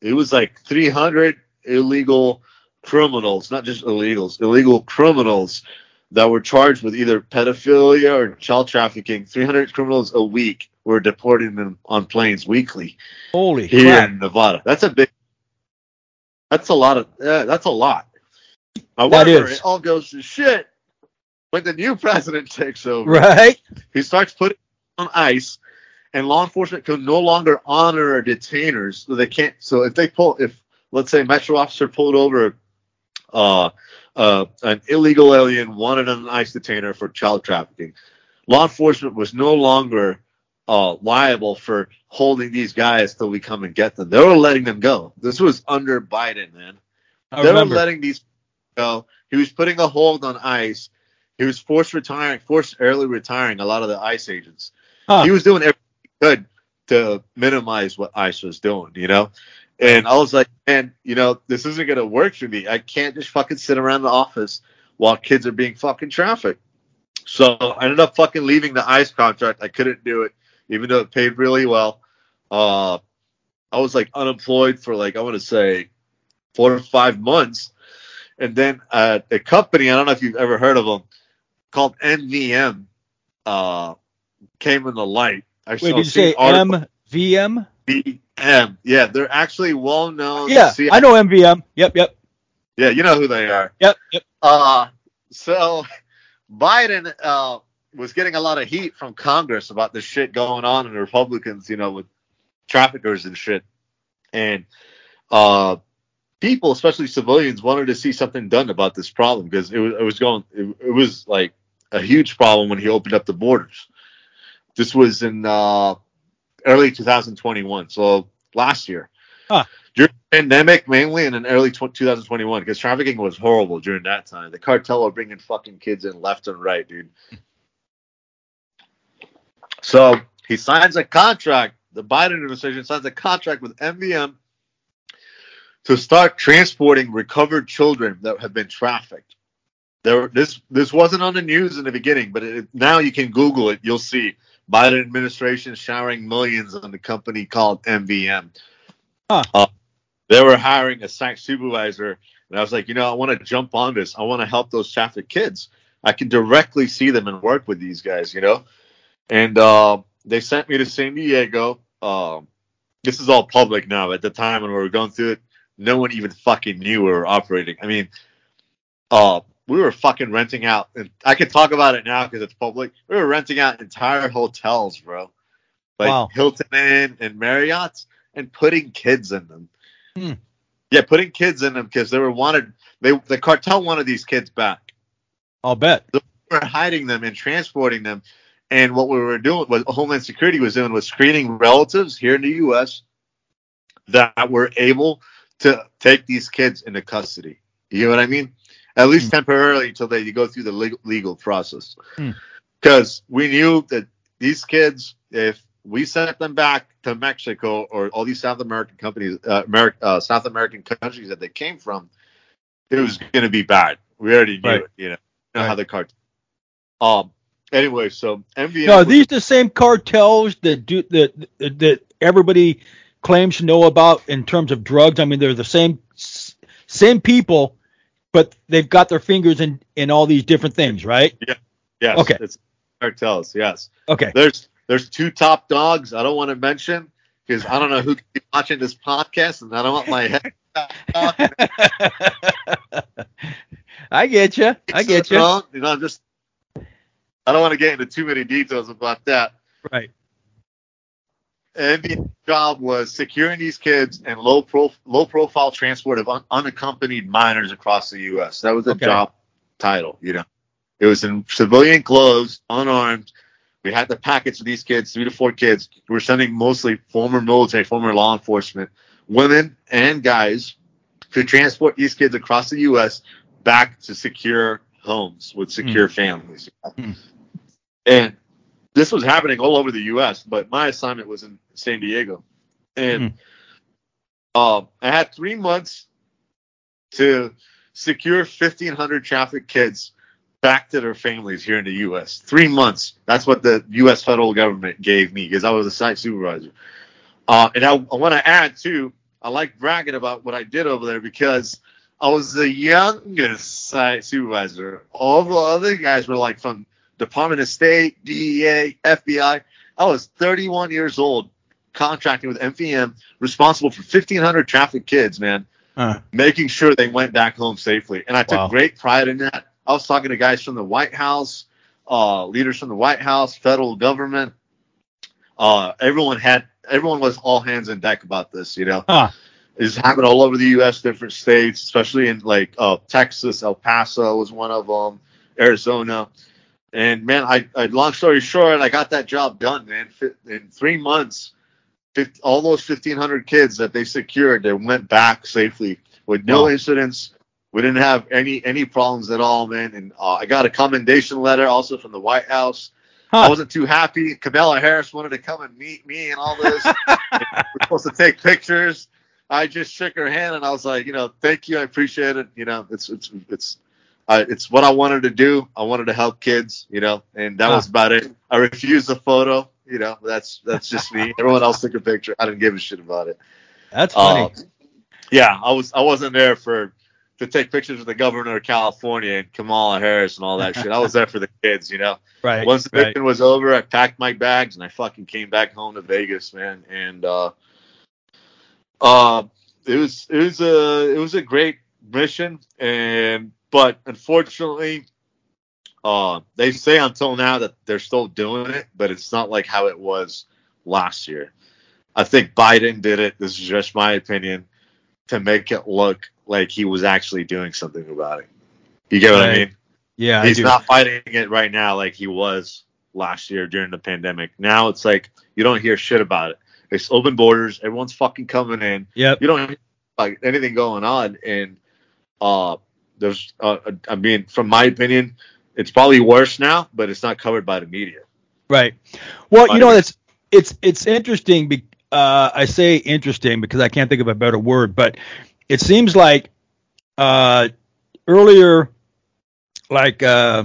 it was like three hundred illegal criminals, not just illegals, illegal criminals that were charged with either pedophilia or child trafficking. three hundred criminals a week were deporting them on planes weekly. Holy crap! Here in Nevada, that's a big. That's a lot of. Uh, that's a lot. However, it all goes to shit when the new president takes over. Right? He starts putting on ICE, and law enforcement can no longer honor detainers. So they can't. So if they pull, if let's say a metro officer pulled over. Uh, uh, an illegal alien wanted an ICE detainer for child trafficking. Law enforcement was no longer uh, liable for holding these guys till we come and get them. They were letting them go. This was under Biden, man. I they remember. were letting these go. He was putting a hold on ICE. He was forced retiring, forced early retiring a lot of the ICE agents. Huh. He was doing everything he could to minimize what ICE was doing, you know? And I was like, man, you know, this isn't going to work for me. I can't just fucking sit around the office while kids are being fucking trafficked. So I ended up fucking leaving the ICE contract. I couldn't do it, even though it paid really well. Uh, I was, like, unemployed for, like, I want to say four or five months. And then uh, a company, I don't know if you've ever heard of them, called M V M uh, came in the light. I Wait, did you say article- M V M? M V M, yeah, they're actually well known. Yeah, C I A. I know M V M. Yep, yep. Yeah, you know who they are. Yep, yep. Uh, so Biden uh, was getting a lot of heat from Congress about this shit going on in the Republicans, you know, with traffickers and shit. And uh, people, especially civilians, wanted to see something done about this problem because it was, it was going, it, it was like a huge problem when he opened up the borders. This was in uh, early two thousand twenty-one, so last year. Huh. During the pandemic, mainly, and in early twenty twenty-one, because trafficking was horrible during that time. The cartel were bringing fucking kids in left and right, dude. So he signs a contract. The Biden administration signs a contract with M V M to start transporting recovered children that have been trafficked. There, this this wasn't on the news in the beginning, but it, now you can Google it. You'll see Biden administration showering millions on the company called M V M. Huh. Uh, they were hiring a site supervisor, and I was like, you know, I want to jump on this. I want to help those trafficked kids. I can directly see them and work with these guys, you know. And uh, they sent me to San Diego. Uh, this is all public now. At the time when we were going through it, no one even fucking knew we were operating. I mean, uh, we were fucking renting out. And I can talk about it now because it's public. We were renting out entire hotels, bro. Like wow. Hilton Inn and Marriott's. And putting kids in them. Hmm. Yeah, putting kids in them because they were wanted. They the cartel wanted these kids back. I'll bet. So we were hiding them and transporting them. And what we were doing, what Homeland Security was doing, was screening relatives here in the U S that were able to take these kids into custody. You know what I mean? At least hmm. temporarily until they you go through the legal, legal process. Because hmm. we knew that these kids, if we sent them back to Mexico or all these South American companies, uh, Ameri- uh, South American countries that they came from, it was going to be bad. We already knew right. it, you know, know right. how the cartel. Um. Anyway, so M V M. Now, are these the same cartels that do that that everybody claims to know about in terms of drugs? I mean, they're the same same people, but they've got their fingers in, in all these different things, right? Yeah. Yes. Okay. It's cartels. Yes. Okay. There's. There's two top dogs I don't want to mention because I don't know who could be watching this podcast, and I don't want my head. I get you. I get you. You know, I'm just. I don't want to get into too many details about that. Right. Envy's job was securing these kids and low prof- low profile transport of un- unaccompanied minors across the U S. That was the okay. job title. You know, it was in civilian clothes, unarmed. We had the package of these kids, three to four kids. We were sending mostly former military, former law enforcement, women and guys to transport these kids across the U S back to secure homes with secure mm. families. Mm. And this was happening all over the U S, but my assignment was in San Diego. And mm. uh, I had three months to secure fifteen hundred trafficked kids back to their families here in the U S. Three months. That's what the U S federal government gave me because I was a site supervisor. Uh, and I, I want to add, too, I like bragging about what I did over there because I was the youngest site supervisor. All the other guys were like from Department of State, D E A, F B I. I was thirty-one years old, contracting with M V M, responsible for fifteen hundred trafficked kids, man, huh. making sure they went back home safely. And I took wow. great pride in that. I was talking to guys from the White House, uh, leaders from the White House, federal government. Uh, everyone had, everyone was all hands on deck about this, you know. Huh. It's happened all over the U S, different states, especially in like uh, Texas. El Paso was one of them, Arizona. And man, I, I long story short, I got that job done, man. In three months, all those fifteen hundred kids that they secured, they went back safely with no wow. incidents. We didn't have any any problems at all, man. And uh, I got a commendation letter also from the White House. Huh. I wasn't too happy. Kamala Harris wanted to come and meet me and all this. We're supposed to take pictures. I just shook her hand and I was like, you know, thank you, I appreciate it. You know, it's it's it's uh, it's what I wanted to do. I wanted to help kids, you know, and that huh. was about it. I refused the photo, you know. That's that's just me. Everyone else took a picture. I didn't give a shit about it. That's funny. Uh, yeah, I was I wasn't there for. To take pictures of the governor of California and Kamala Harris and all that shit. I was there for the kids, you know. Right. Once the right. mission was over, I packed my bags and I fucking came back home to Vegas, man. And uh, uh, it was it was a it was a great mission, and but unfortunately, Uh, they say until now that they're still doing it, but it's not like how it was last year. I think Biden did it, this is just my opinion, to make it look like he was actually doing something about it. You get what right. I mean? Yeah, he's not fighting it right now like he was last year during the pandemic. Now it's like you don't hear shit about it. It's open borders. Everyone's fucking coming in. Yep. You don't hear like anything going on. And uh, there's, uh, I mean, from my opinion, it's probably worse now, but it's not covered by the media. Right. Well, but you know, it's it's it's interesting. Be, uh, I say interesting because I can't think of a better word, but it seems like uh, earlier. Like uh,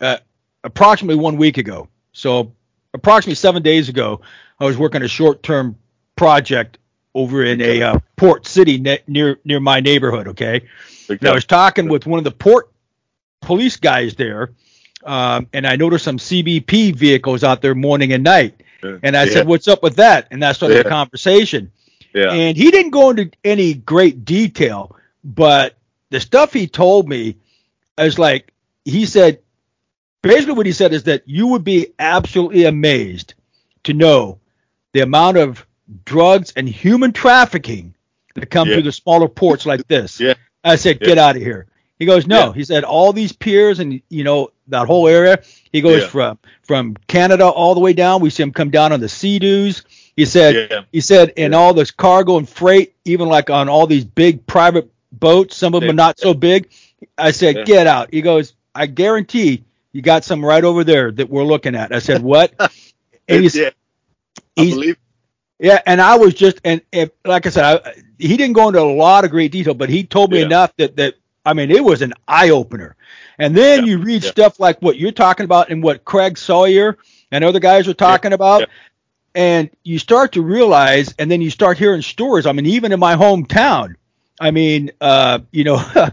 uh, approximately one week ago, so approximately seven days ago, I was working a short-term project over in a uh, port city ne- near near my neighborhood, okay? And I was talking with one of the port police guys there, um, and I noticed some C B P vehicles out there morning and night. And I yeah. said, what's up with that? And that's sort of yeah. the conversation. Yeah. And he didn't go into any great detail, but the stuff he told me, it's like he said, basically what he said is that you would be absolutely amazed to know the amount of drugs and human trafficking that come yeah. through the smaller ports like this. Yeah. I said, get yeah. out of here. He goes, no. Yeah. He said, all these piers and, you know, that whole area. He goes yeah. from from Canada all the way down. We see him come down on the Sea-Doos. He said, yeah. he said, and yeah. all this cargo and freight, even like on all these big private boats, some of them yeah. are not so big. I said, yeah. get out. He goes, I guarantee you got some right over there that we're looking at. I said, what? And he's, yeah. he's, I believe. Yeah, and I was just, and if, like I said, I, he didn't go into a lot of great detail, but he told me yeah. enough that, that, I mean, it was an eye-opener. And then yeah. you read yeah. stuff like what you're talking about and what Craig Sawyer and other guys are talking yeah. about, yeah. and you start to realize, and then you start hearing stories. I mean, even in my hometown, I mean, uh, you know,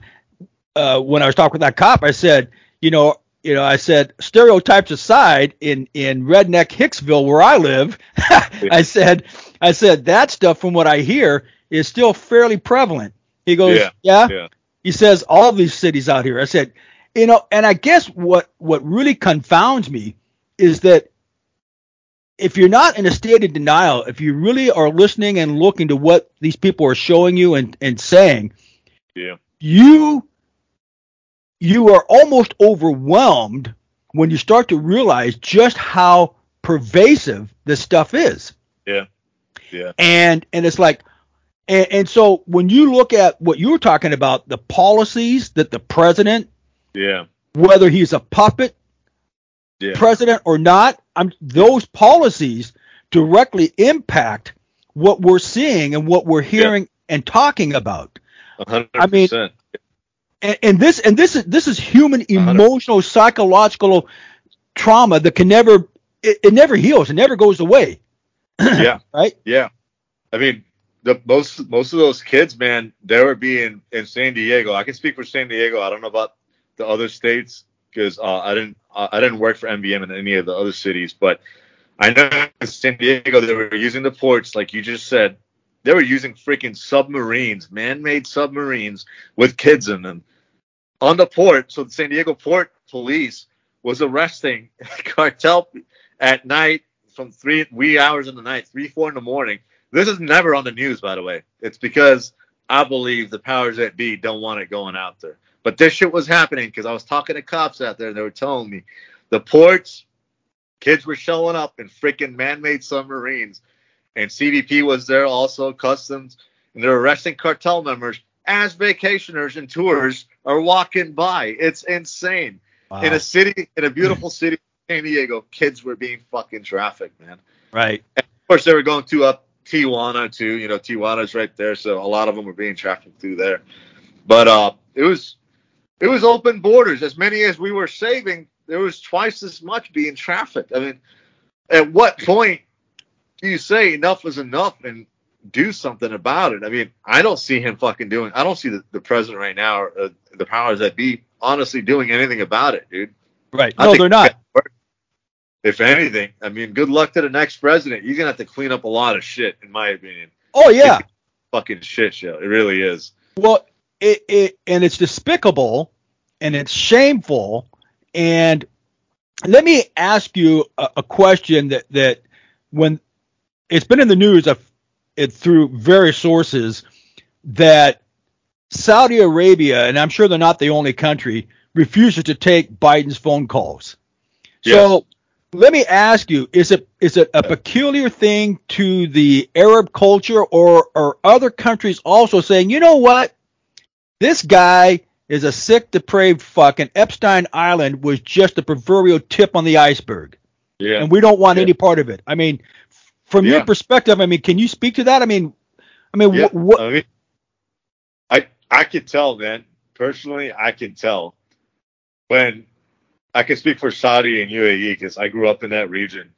Uh, when I was talking with that cop, I said, you know, you know, I said, stereotypes aside, in, in redneck Hicksville where I live, I said, I said that stuff from what I hear is still fairly prevalent. He goes, yeah. yeah. yeah. He says all these cities out here. I said, you know, and I guess what, what really confounds me is that if you're not in a state of denial, if you really are listening and looking to what these people are showing you and, and saying, yeah, you. You are almost overwhelmed when you start to realize just how pervasive this stuff is. Yeah. Yeah. And and it's like and, and so when you look at what you were talking about, the policies that the president, yeah, whether he's a puppet yeah. president or not, I'm, those policies directly impact what we're seeing and what we're hearing yeah. and talking about. one hundred percent. I mean, And, and this and this is this is human emotional psychological trauma that can never it, it never heals, it never goes away. yeah. Right? Yeah. I mean, the most most of those kids, man, they were being in San Diego. I can speak for San Diego. I don't know about the other states because uh, I didn't uh, I didn't work for M V M in any of the other cities, but I know in San Diego they were using the ports like you just said. They were using freaking submarines, man-made submarines with kids in them on the port. So the San Diego Port Police was arresting cartel at night from three wee hours in the night, three, four in the morning. This is never on the news, by the way. It's because I believe the powers that be don't want it going out there. But this shit was happening because I was talking to cops out there, and they were telling me the ports, kids were showing up in freaking man-made submarines. And C B P was there also, Customs, and they're arresting cartel members as vacationers and tourists are walking by. It's insane. Wow. In a city, in a beautiful city, San Diego, kids were being fucking trafficked, man. Right. And of course, they were going to up Tijuana too. You know, Tijuana's right there, so a lot of them were being trafficked through there. But uh, it was it was open borders. As many as we were saving, there was twice as much being trafficked. I mean, at what point? You say enough is enough and do something about it. I mean, I don't see him fucking doing. I don't see the, the president right now, or, uh, the powers that be, honestly doing anything about it, dude. Right? I no, they're not. If anything, I mean, good luck to the next president. You're gonna have to clean up a lot of shit, in my opinion. Oh yeah, it's a fucking shit show. It really is. Well, it, it and it's despicable, and it's shameful, And let me ask you a, a question that, that when it's been in the news I've, it, through various sources that Saudi Arabia, and I'm sure they're not the only country, refuses to take Biden's phone calls. Yes. So let me ask you, is it is it a peculiar thing to the Arab culture, or are other countries also saying, you know what, this guy is a sick, depraved fuck, and Epstein Island was just the proverbial tip on the iceberg, yeah. and we don't want yeah. any part of it? I mean, from yeah. your perspective, I mean, can you speak to that? I mean, I mean, yeah. what? I, mean, I I can tell, man. Personally, I can tell when. I can speak for Saudi and U A E because I grew up in that region.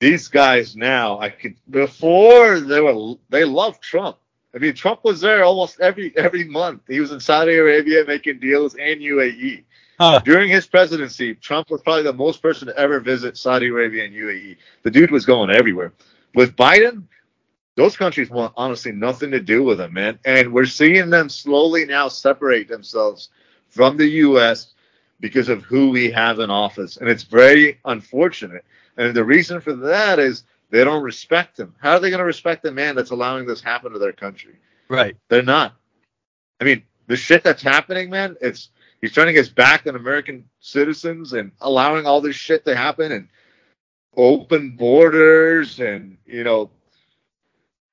These guys now, I could before they were they loved Trump. I mean, Trump was there almost every every month. He was in Saudi Arabia making deals and U A E. Huh. During his presidency, Trump was probably the most person to ever visit Saudi Arabia and U A E. The dude was going everywhere. With Biden, those countries want honestly nothing to do with him, man. And we're seeing them slowly now separate themselves from the U S because of who we have in office. And it's very unfortunate. And the reason for that is they don't respect them. How are they going to respect the man that's allowing this happen to their country? Right. They're not. I mean, the shit that's happening, man, it's he's turning his back on American citizens and allowing all this shit to happen and open borders and, you know,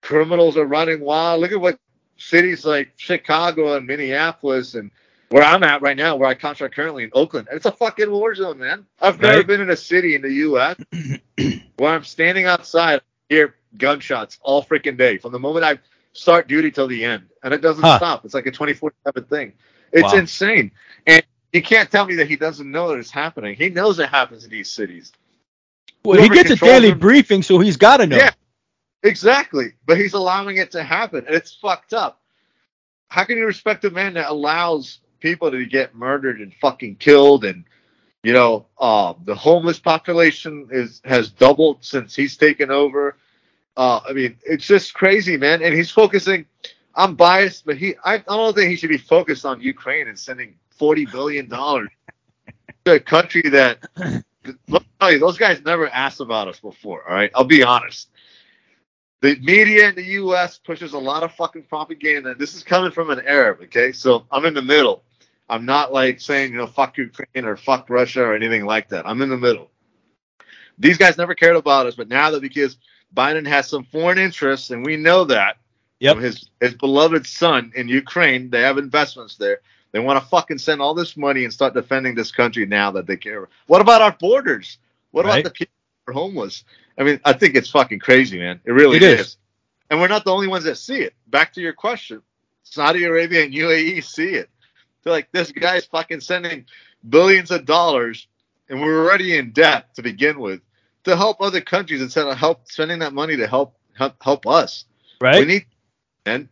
criminals are running wild. Look at what cities like Chicago and Minneapolis and where I'm at right now, where I contract currently in Oakland, it's a fucking war zone, man. I've right. never been in a city in the U S where I'm standing outside, I hear gunshots all freaking day from the moment I start duty till the end, and it doesn't huh. stop. It's like a twenty-four seven thing. It's wow. insane, and you can't tell me that he doesn't know that it's happening. He knows it happens in these cities. Well, Whoever he gets a daily him, briefing, so he's got to know. Yeah, exactly. But he's allowing it to happen, and it's fucked up. How can you respect a man that allows people to get murdered and fucking killed? And you know, uh, the homeless population is has doubled since he's taken over. Uh, I mean, it's just crazy, man. And he's focusing. I'm biased, but he I don't think he should be focused on Ukraine and sending forty billion dollars to a country that. Let me tell you, those guys never asked about us before. All right, I'll be honest. The media in the U S pushes a lot of fucking propaganda. This is coming from an Arab, okay? So I'm in the middle. I'm not like saying, you know, fuck Ukraine or fuck Russia or anything like that. I'm in the middle. These guys never cared about us, but now that because Biden has some foreign interests, and we know that yep. from his, his beloved son in Ukraine, they have investments there. They want to fucking send all this money and start defending this country now that they care. What about our borders? What right. about the people who are homeless? I mean, I think it's fucking crazy, man. It really it is. is. And we're not the only ones that see it. Back to your question. Saudi Arabia and U A E see it. They're like, this guy's fucking sending billions of dollars, and we're already in debt to begin with, to help other countries instead of help spending that money to help help, help us. Right. We need, man.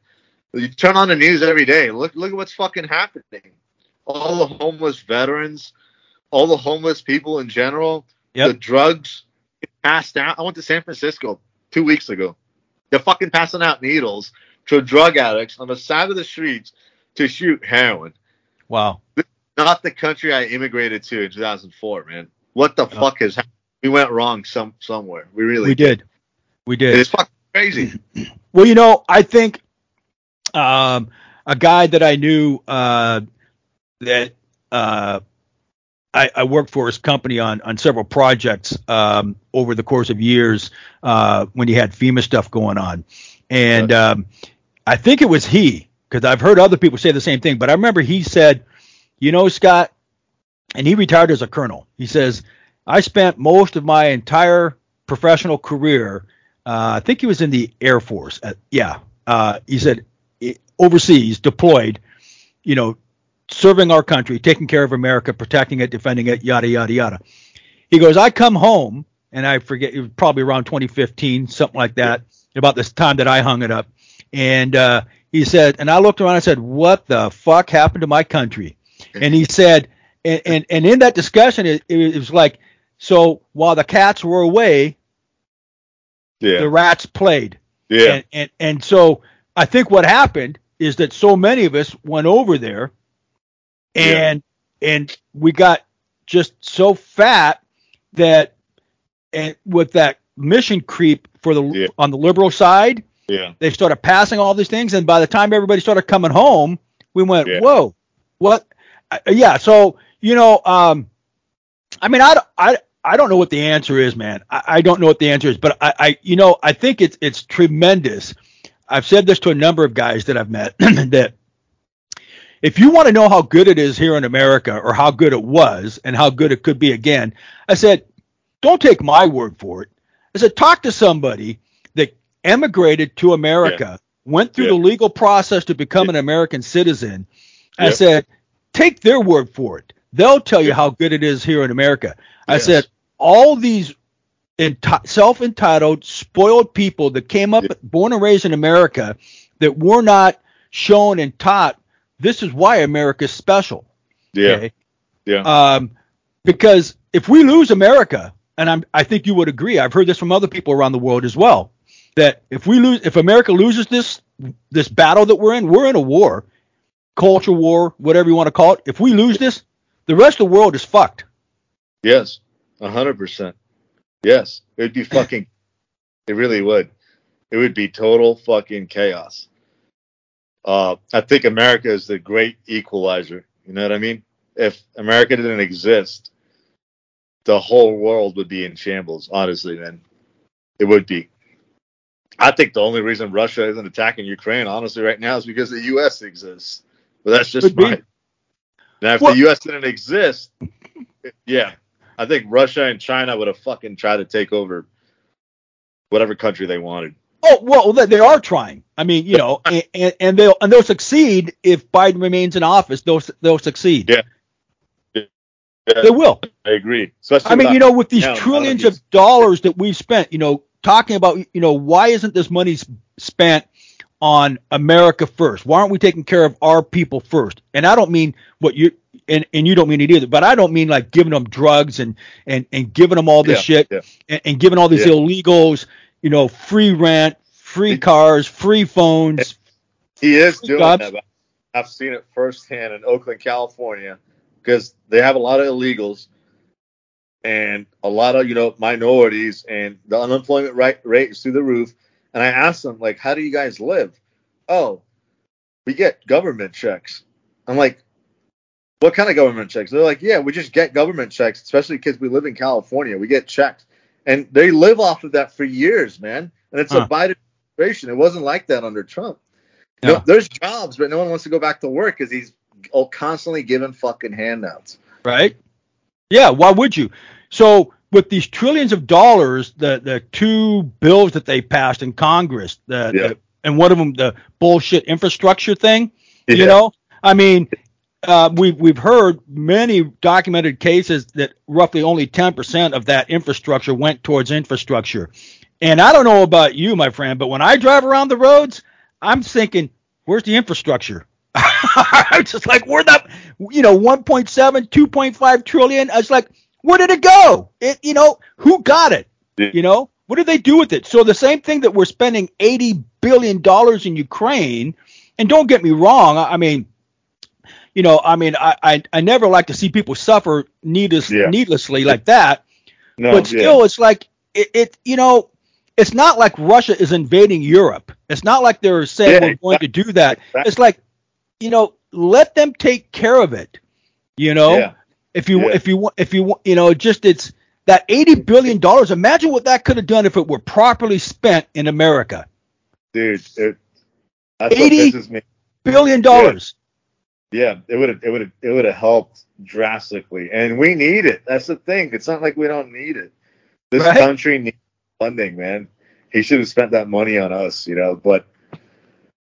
You turn on the news every day. Look, look at what's fucking happening. All the homeless veterans, all the homeless people in general, yep. the drugs passed out. I went to San Francisco two weeks ago. They're fucking passing out needles to drug addicts on the side of the streets to shoot heroin. Wow. This is not the country I immigrated to in two thousand four, man. What the oh. fuck has happened? We went wrong some somewhere. We really we did. did. We did. It's fucking crazy. Well, you know, I think um, a guy that I knew uh, that uh, I, I worked for his company on, on several projects um, over the course of years uh, when he had FEMA stuff going on. And um, I think it was he, because I've heard other people say the same thing. But I remember he said, you know, Scott, and he retired as a colonel. He says, I spent most of my entire professional career. Uh, I think he was in the Air Force. Uh, yeah. Uh, he said it, overseas, deployed, you know, serving our country, taking care of America, protecting it, defending it, yada, yada, yada. He goes, I come home, and I forget, it was probably around twenty fifteen, something like that, about this time that I hung it up. And uh, he said, and I looked around and I said, what the fuck happened to my country? And he said, and and, and in that discussion, it, it was like, so while the cats were away, yeah. the rats played. Yeah. And, and and so I think what happened is that so many of us went over there, And yeah. and we got just so fat that, and with that mission creep for the yeah. on the liberal side, yeah. they started passing all these things. And by the time everybody started coming home, we went, yeah. whoa, what? Yeah. So, you know, um, I mean, I, I, I don't know what the answer is, man. I, I don't know what the answer is, but I, I, you know, I think it's, it's tremendous. I've said this to a number of guys that I've met that if you want to know how good it is here in America, or how good it was and how good it could be again, I said, don't take my word for it. I said, talk to somebody that emigrated to America, yeah. went through yeah. the legal process to become yeah. an American citizen. Yeah. I said, take their word for it. They'll tell you how good it is here in America. I yes. said, all these enti- self-entitled, spoiled people that came up, yeah. born and raised in America, that were not shown and taught, this is why America's special. Yeah. Okay? Yeah. Um, because if we lose America, and I'm, I think you would agree, I've heard this from other people around the world as well, that if we lose, if America loses this, this battle that we're in, we're in a war, culture war, whatever you want to call it. If we lose this, the rest of the world is fucked. Yes, one hundred percent. Yes, it would be fucking, it really would. It would be total fucking chaos. Uh, I think America is the great equalizer. You know what I mean? If America didn't exist, the whole world would be in shambles, honestly, man. It would be. I think the only reason Russia isn't attacking Ukraine, honestly, right now is because the U S exists. But that's just mine. Now, if what? the U S didn't exist, it, yeah, I think Russia and China would have fucking tried to take over whatever country they wanted. Oh, well, they are trying. I mean, you know, and, and, and they'll and they'll succeed if Biden remains in office. They'll they'll succeed. Yeah. Yeah, they will. I agree. Especially I mean, you know, with these trillions of dollars that we've spent, you know, talking about, you know, why isn't this money spent on America first? Why aren't we taking care of our people first? And I don't mean what you and, and you don't mean it either, but I don't mean like giving them drugs and and, and giving them all this yeah, shit yeah. And, and giving all these yeah. illegals, you know, free rent, free cars, free phones. He is doing jobs. that. I've seen it firsthand in Oakland, California, because they have a lot of illegals and a lot of, you know, minorities, and the unemployment rate, rate is through the roof. And I asked them, like, how do you guys live? Oh, we get government checks. I'm like, what kind of government checks? They're like, yeah, we just get government checks, especially because we live in California. We get checks. And they live off of that for years, man. And it's huh. a Biden administration. It wasn't like that under Trump. Yeah. No, there's jobs, but no one wants to go back to work because he's constantly giving fucking handouts. Right? Yeah, why would you? So with these trillions of dollars, the, the two bills that they passed in Congress, the, yeah. the and one of them, the bullshit infrastructure thing, yeah. you know? I mean, uh, we've, we've heard many documented cases that roughly only ten percent of that infrastructure went towards infrastructure. And I don't know about you, my friend, but when I drive around the roads, I'm thinking, where's the infrastructure? I'm just like, where the, you know, one point seven, two point five trillion. I was like, where did it go? It, you know, who got it? Yeah. You know, what did they do with it? So the same thing that we're spending eighty billion dollars in Ukraine, and don't get me wrong. I, I mean, you know, I mean, I, I, I never like to see people suffer needless, yeah. needlessly like that, no, but still yeah. it's like, it, it, you know, it's not like Russia is invading Europe. It's not like they're saying yeah, we're exactly. going to do that. Exactly. It's like, you know, let them take care of it. You know, yeah. if you yeah. if you want if you want, you know, just it's that eighty billion dollars. Imagine what that could have done if it were properly spent in America. Dude, it, that's eighty billion dollars. Yeah. yeah, it would have it would have it would have helped drastically. And we need it. That's the thing. It's not like we don't need it. This right? country needs funding, man. He should have spent that money on us, you know, but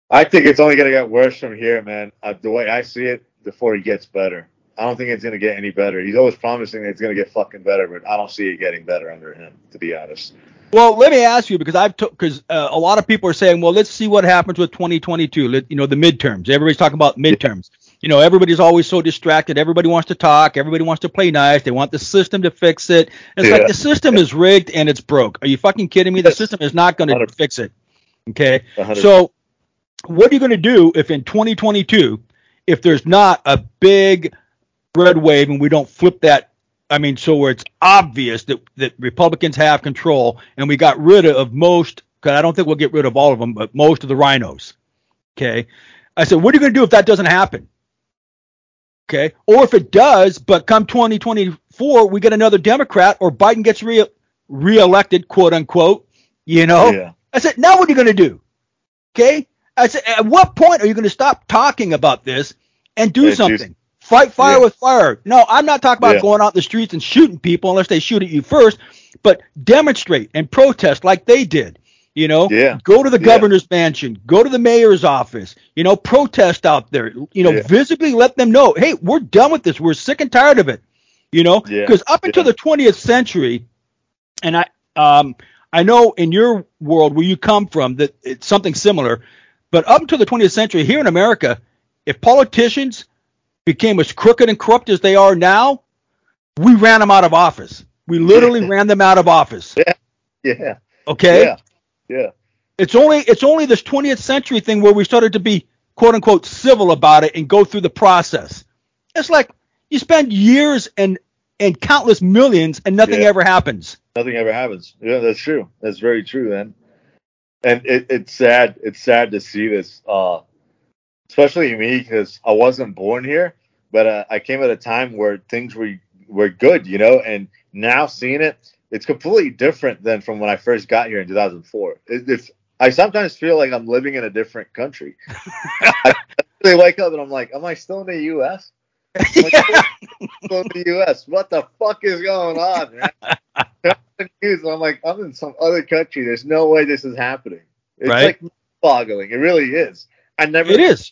I think it's only going to get worse from here, man. Uh, the way I see it, before it gets better. I don't think it's going to get any better. He's always promising that it's going to get fucking better, but I don't see it getting better under him, to be honest. Well, let me ask you, because I've t- cause, uh, a lot of people are saying, well, let's see what happens with twenty twenty-two, Let, you know, the midterms. Everybody's talking about midterms. Yeah. You know, everybody's always so distracted. Everybody wants to talk. Everybody wants to play nice. They want the system to fix it. It's yeah. like the system is rigged and it's broke. Are you fucking kidding me? Yes. The system is not going to fix it. Okay? one hundred percent. So what are you going to do if in twenty twenty-two, if there's not a big red wave and we don't flip that I mean, so where it's obvious that, that Republicans have control, and we got rid of most, because I don't think we'll get rid of all of them, but most of the rhinos. Okay. I said, what are you going to do if that doesn't happen? Okay. Or if it does, but come twenty twenty-four, we get another Democrat or Biden gets re reelected, quote unquote, you know, yeah. I said, now what are you going to do? Okay. I said, at what point are you going to stop talking about this and do yeah, something? Geez. Fight fire yeah. with fire. No, I'm not talking about yeah. going out in the streets and shooting people unless they shoot at you first, but demonstrate and protest like they did. You know, yeah. go to the governor's yeah. mansion, go to the mayor's office, you know, protest out there, you know, yeah. visibly let them know, hey, we're done with this. We're sick and tired of it, you know, because yeah. up until yeah. the twentieth century. And I um, I know in your world where you come from that it's something similar, but up until the twentieth century here in America, if politicians became as crooked and corrupt as they are now, we ran them out of office. We literally yeah. ran them out of office. Yeah. Yeah. Okay. Yeah. Yeah, it's only it's only this twentieth century thing where we started to be, quote unquote, civil about it and go through the process. It's like you spend years and and countless millions and nothing yeah. ever happens. Nothing ever happens. Yeah, that's true. That's very true. Then, and it, it's sad. It's sad to see this, uh, especially me, because I wasn't born here, but uh, I came at a time where things were were good, you know, and now seeing it. It's completely different than from when I first got here in two thousand four. It, it's I sometimes feel like I'm living in a different country. I, I wake up and I'm like, am I still in the U S? Like, yeah. Still in the U S? What the fuck is going on, man? And I'm like, I'm in some other country. There's no way this is happening. It's right? like boggling. It really is. I never it is.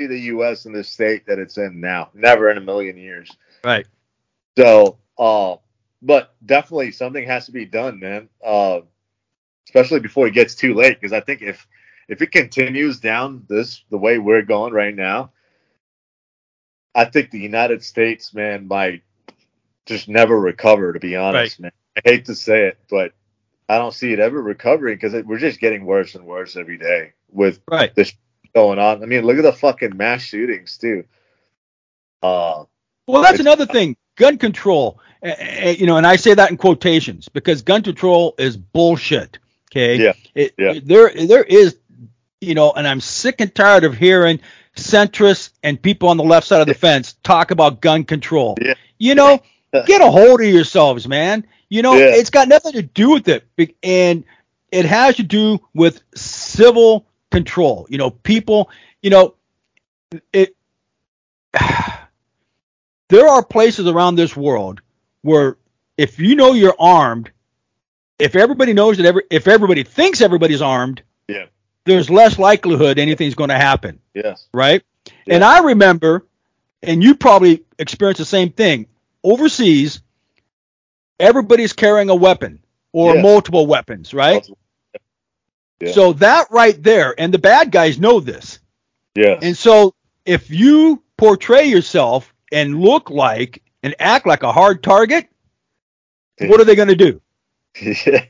see the U S in the state that it's in now. Never in a million years. Right. So, uh, but definitely something has to be done, man, uh, especially before it gets too late, because I think if if it continues down this the way we're going right now, I think the United States, man, might just never recover, to be honest, right. man. I hate to say it, but I don't see it ever recovering because we're just getting worse and worse every day with right. this going on. I mean, look at the fucking mass shootings, too. Uh, well, that's another thing. Gun control, you know, and I say that in quotations because gun control is bullshit. Okay, yeah, it, yeah. There, there is, you know, and I'm sick and tired of hearing centrists and people on the left side of the yeah. fence talk about gun control. Yeah. You know, get a hold of yourselves, man. You know, yeah. it's got nothing to do with it, and it has to do with civil control. You know, people, you know, it. There are places around this world where if you know you're armed, if everybody knows that every, if everybody thinks everybody's armed, yeah. there's less likelihood anything's going to happen. Yes. Right. Yeah. And I remember, and you probably experienced the same thing overseas. Everybody's carrying a weapon or yeah. multiple weapons. Right. Yeah. So that right there. And the bad guys know this. Yeah. And so if you portray yourself and look like and act like a hard target, what are they going to do? Yeah.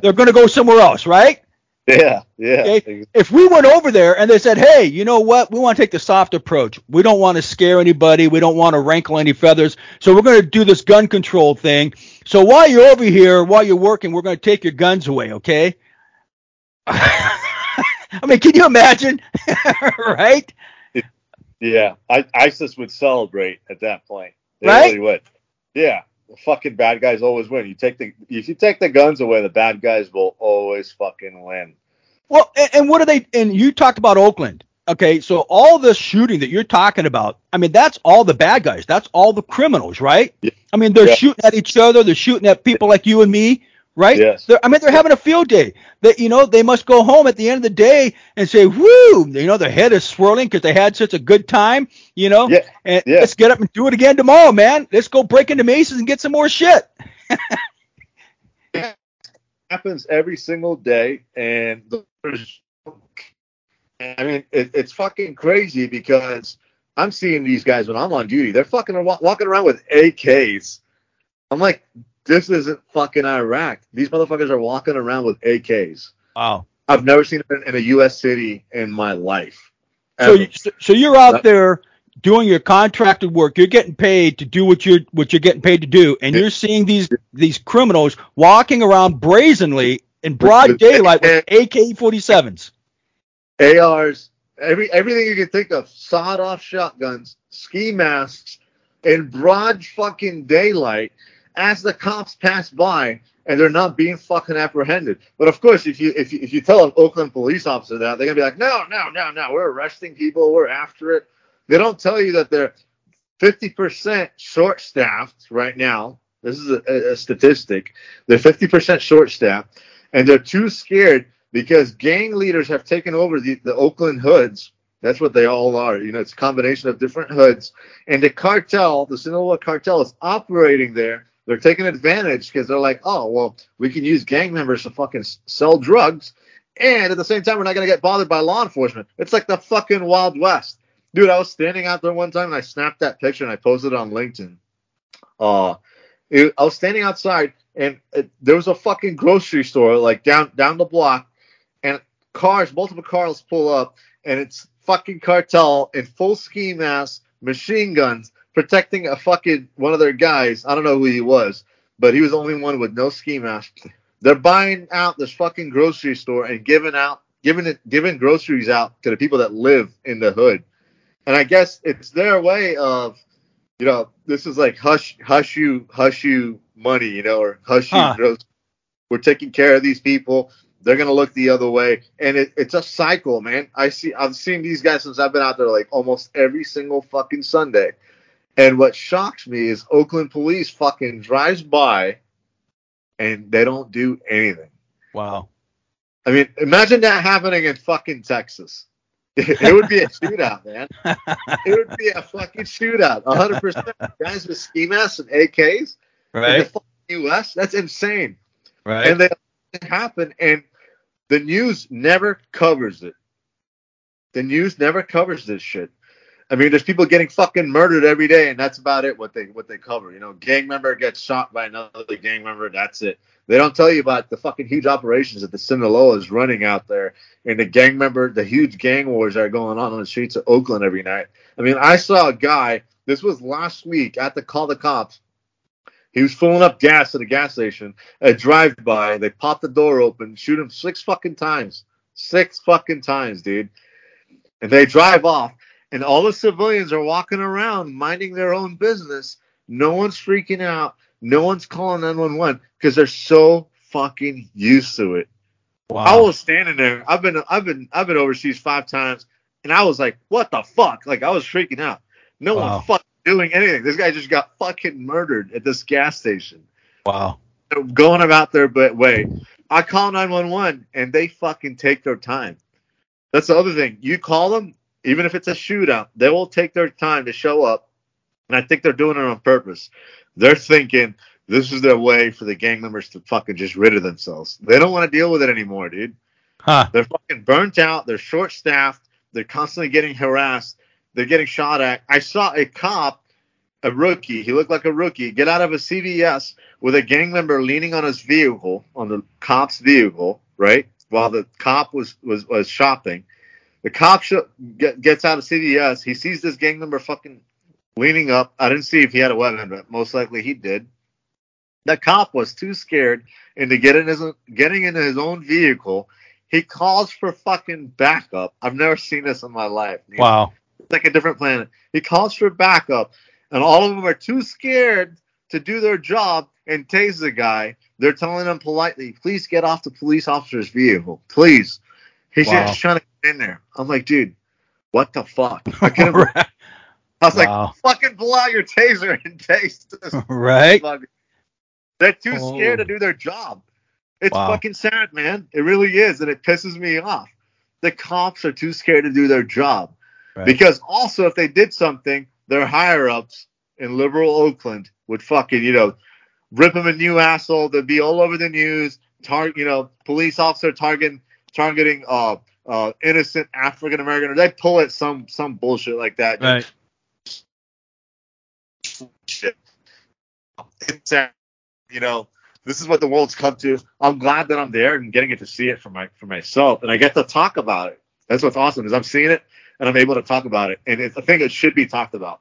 They're going to go somewhere else, right? Yeah, yeah. Okay? If we went over there and they said, hey, you know what? We want to take the soft approach. We don't want to scare anybody. We don't want to rankle any feathers. So we're going to do this gun control thing. So while you're over here, while you're working, we're going to take your guns away, okay? I mean, can you imagine? Right? Yeah, I, ISIS would celebrate at that point. They right? really would. Yeah, the fucking bad guys always win. You take the if you take the guns away, the bad guys will always fucking win. Well, and, and what are they? And you talked about Oakland. Okay, so all the shooting that you're talking about, I mean, that's all the bad guys. That's all the criminals, right? Yeah. I mean, they're yeah. shooting at each other. They're shooting at people like you and me, right? Yes. They're, I mean, they're having a field day. That you know, they must go home at the end of the day and say, "Woo!" You know, their head is swirling because they had such a good time. You know, yeah. and yeah. let's get up and do it again tomorrow, man. Let's go break into Macy's and get some more shit. It happens every single day, and I mean, it, it's fucking crazy because I'm seeing these guys when I'm on duty. They're fucking walking around with A Ks. I'm like, this isn't fucking Iraq. These motherfuckers are walking around with A Ks. Wow. I've never seen it in a U S city in my life. Ever. So, so you're out there doing your contracted work, you're getting paid to do what you're what you're getting paid to do, and you're seeing these these criminals walking around brazenly in broad daylight with A K forty-sevens, A Rs, every everything you can think of, sawed off shotguns, ski masks, in broad fucking daylight as the cops pass by, and they're not being fucking apprehended. But of course, if you if you, if you tell an Oakland police officer that, they're gonna be like, no, no, no, no, we're arresting people, we're after it. They don't tell you that they're fifty percent short-staffed right now. This is a, a statistic. They're fifty percent short-staffed, and they're too scared because gang leaders have taken over the, the Oakland hoods. That's what they all are. You know, it's a combination of different hoods. And the cartel, the Sinaloa cartel, is operating there. They're taking advantage because they're like, oh, well, we can use gang members to fucking sell drugs, and at the same time, we're not going to get bothered by law enforcement. It's like the fucking Wild West. Dude, I was standing out there one time, and I snapped that picture, and I posted it on LinkedIn. Uh, it, I was standing outside, and it, there was a fucking grocery store, like, down down the block, and cars, multiple cars pull up, and it's fucking cartel in full ski masks, machine guns, protecting a fucking one of their guys. I don't know who he was, but he was the only one with no ski mask. They're buying out this fucking grocery store and giving out, giving it, giving groceries out to the people that live in the hood. And I guess it's their way of, you know, this is like hush, hush you, hush you money, you know, or hush huh. you. We're taking care of these people. They're going to look the other way. And it, it's a cycle, man. I see, I've seen these guys since I've been out there like almost every single fucking Sunday. And what shocks me is Oakland police fucking drives by and they don't do anything. Wow. I mean, imagine that happening in fucking Texas. It would be a shootout, man. It would be a fucking shootout. one hundred percent. Guys with ski masks and A Ks. Right. In the fucking U S. That's insane. Right. And they happen, and the news never covers it. The news never covers this shit. I mean, there's people getting fucking murdered every day, and that's about it, what they what they cover. You know, gang member gets shot by another gang member, that's it. They don't tell you about the fucking huge operations that the Sinaloa is running out there, and the gang member, the huge gang wars that are going on on the streets of Oakland every night. I mean, I saw a guy, this was last week, at the Call the Cops. He was filling up gas at a gas station, a drive-by, they pop the door open, shoot him six fucking times. Six fucking times, dude. And they drive off. And all the civilians are walking around minding their own business. No one's freaking out. No one's calling nine one one because they're so fucking used to it. Wow. I was standing there. I've been, I've been, I've been overseas five times, and I was like, "What the fuck?" Like I was freaking out. No wow. one fucking doing anything. This guy just got fucking murdered at this gas station. Wow. They're going about their way. I call nine one one, and they fucking take their time. That's the other thing. You call them. Even if it's a shootout, they will take their time to show up, and I think they're doing it on purpose. They're thinking this is their way for the gang members to fucking just rid of themselves. They don't want to deal with it anymore, dude. Huh. They're fucking burnt out. They're short-staffed. They're constantly getting harassed. They're getting shot at. I saw a cop, a rookie, he looked like a rookie, get out of a C V S with a gang member leaning on his vehicle, on the cop's vehicle, right, while the cop was, was, was shopping. The cop sh- get, gets out of C V S. He sees this gang member fucking leaning up. I didn't see if he had a weapon, but most likely he did. The cop was too scared into getting, his, getting into his own vehicle. He calls for fucking backup. I've never seen this in my life. You wow. know? It's like a different planet. He calls for backup, and all of them are too scared to do their job and tase the guy. They're telling him politely, please get off the police officer's vehicle. Please. He's wow. just trying to get in there. I'm like, dude, what the fuck? I, right. I was wow. like, fucking pull out your taser and taste this. Right? They're too oh. scared to do their job. It's wow. fucking sad, man. It really is, and it pisses me off. The cops are too scared to do their job. Right. Because also, if they did something, their higher-ups in liberal Oakland would fucking, you know, rip them a new asshole. They'd be all over the news. Tar- you know, police officer targeting... targeting uh, uh, innocent African American, or they pull at some some bullshit like that. Right. It's, you know, this is what the world's come to. I'm glad that I'm there and getting it to see it for my for myself, and I get to talk about it. That's what's awesome is I'm seeing it. and I'm able to talk about it. And it's a thing that should be talked about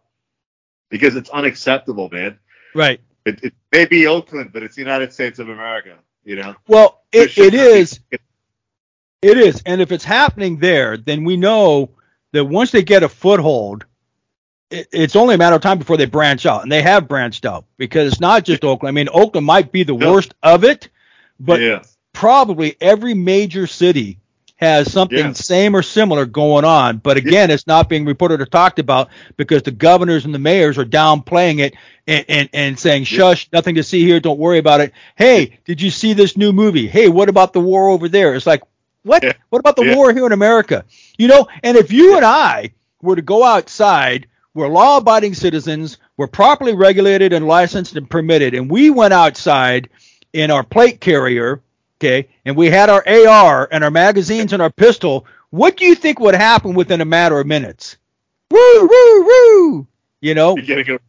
because it's unacceptable, man. Right. It, it may be Oakland, but it's the United States of America, you know? Well, it, it is. Be- it is. And if it's happening there, then we know that once they get a foothold, it, it's only a matter of time before they branch out. And they have branched out because it's not just Oakland. I mean, Oakland might be the no. worst of it, but yeah. probably every major city has something yeah. same or similar going on. But again, yeah. it's not being reported or talked about because the governors and the mayors are downplaying it and, and, and saying, shush, yeah. nothing to see here. Don't worry about it. Hey, did you see this new movie? Hey, what about the war over there? It's like, what? Yeah. What about the yeah. war here in America? You know, and if you yeah. and I were to go outside, we're law-abiding citizens, we're properly regulated and licensed and permitted, and we went outside in our plate carrier, okay, and we had our A R and our magazines and our pistol, what do you think would happen within a matter of minutes? Woo, woo, woo! You know? You're going to get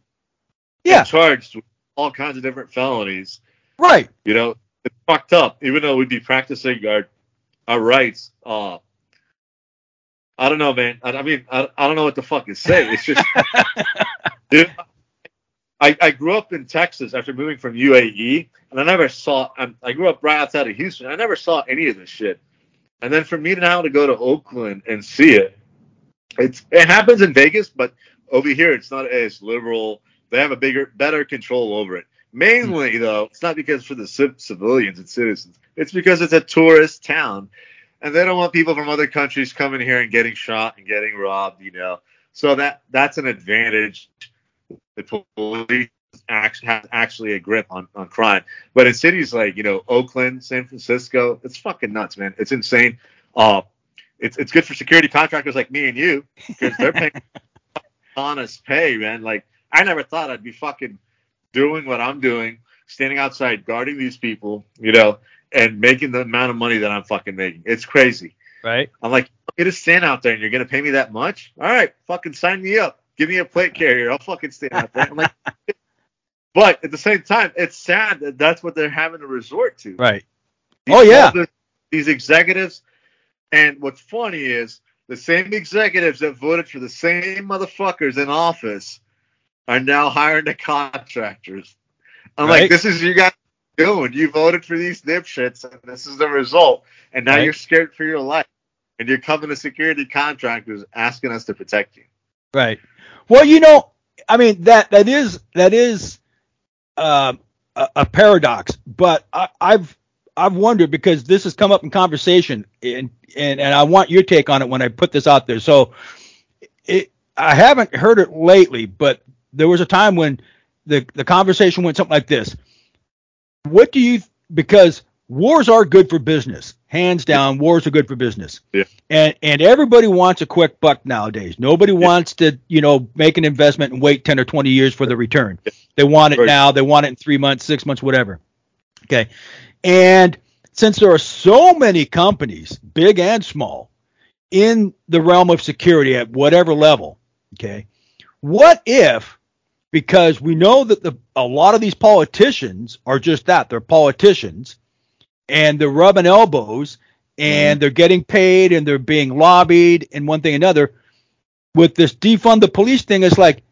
yeah. charged with all kinds of different felonies. Right. You know, it's fucked up, even though we'd be practicing our our rights. Uh, I don't know, man. I, I mean, I, I don't know what the fuck to say. It's just... dude, I, I grew up in Texas after moving from U A E, and I never saw, I'm, I grew up right outside of Houston. I never saw any of this shit. And then for me now to go to Oakland and see it, it's, it happens in Vegas, but over here it's not as liberal. They have a bigger, better control over it. Mainly, though, it's not because for the c- civilians and citizens. It's because it's a tourist town, and they don't want people from other countries coming here and getting shot and getting robbed, you know. So that that's an advantage. The police act, have actually a grip on, on crime. But in cities like, you know, Oakland, San Francisco, it's fucking nuts, man. It's insane. Uh, it's it's good for security contractors like me and you because they're paying honest pay, man. Like, I never thought I'd be fucking doing what I'm doing, standing outside guarding these people, you know, and making the amount of money that I'm fucking making. It's crazy. Right. I'm like, I'm going to stand out there and you're going to pay me that much? All right, fucking sign me up. Give me a plate carrier. I'll fucking stand out there. I'm like, but at the same time, it's sad that that's what they're having to resort to. Right. These oh, yeah. Elders, these executives. And what's funny is the same executives that voted for the same motherfuckers in office are now hiring the contractors. I'm right. like, this is you guys doing. You voted for these dipshits, and this is the result. And now right. you're scared for your life. And you're coming to security contractors asking us to protect you. Right. Well, you know, I mean, that that is that is uh, a, a paradox. But I, I've I've wondered because this has come up in conversation, and, and and I want your take on it when I put this out there. So it, I haven't heard it lately, but there was a time when the, the conversation went something like this. What do you – because wars are good for business. Hands down, yeah. wars are good for business. Yeah. And and everybody wants a quick buck nowadays. Nobody yeah. wants to, you know, make an investment and wait ten or twenty years for the return. Yeah. They want it right. now. They want it in three months, six months, whatever. Okay. And since there are so many companies, big and small, in the realm of security at whatever level, okay, what if, because we know that the, a lot of these politicians are just that, they're politicians, and they're rubbing elbows, and they're getting paid, and they're being lobbied, and one thing another. With this defund the police thing, it's like,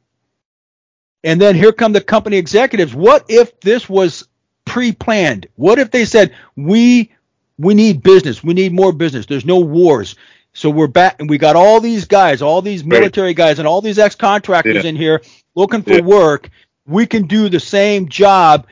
and then here come the company executives. What if this was pre-planned? What if they said, we we need business. We need more business. There's no wars. So we're back, and we got all these guys, all these military guys, and all these ex-contractors yeah. in here looking for yeah. work. We can do the same job.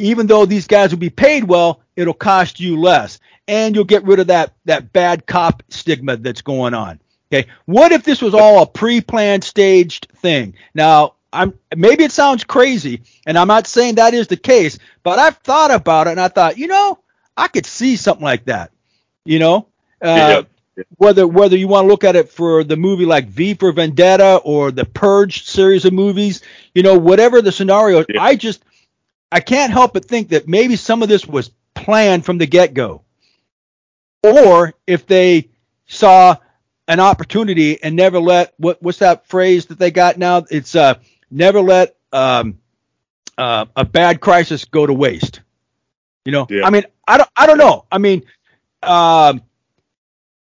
Even though these guys will be paid well, it'll cost you less. And you'll get rid of that, that bad cop stigma that's going on. Okay. What if this was all a pre-planned, staged thing? Now, I'm maybe it sounds crazy, and I'm not saying that is the case, but I've thought about it, and I thought, you know, I could see something like that. You know? Uh, yeah. Whether whether you want to look at it for the movie like V for Vendetta or the Purge series of movies, you know, whatever the scenario, yeah. I just... I can't help but think that maybe some of this was planned from the get-go. Or if they saw an opportunity and never let what, – what's that phrase that they got now? It's uh, never let um, uh, a bad crisis go to waste. You know? Yeah. I mean, I don't, I don't know. I mean, um,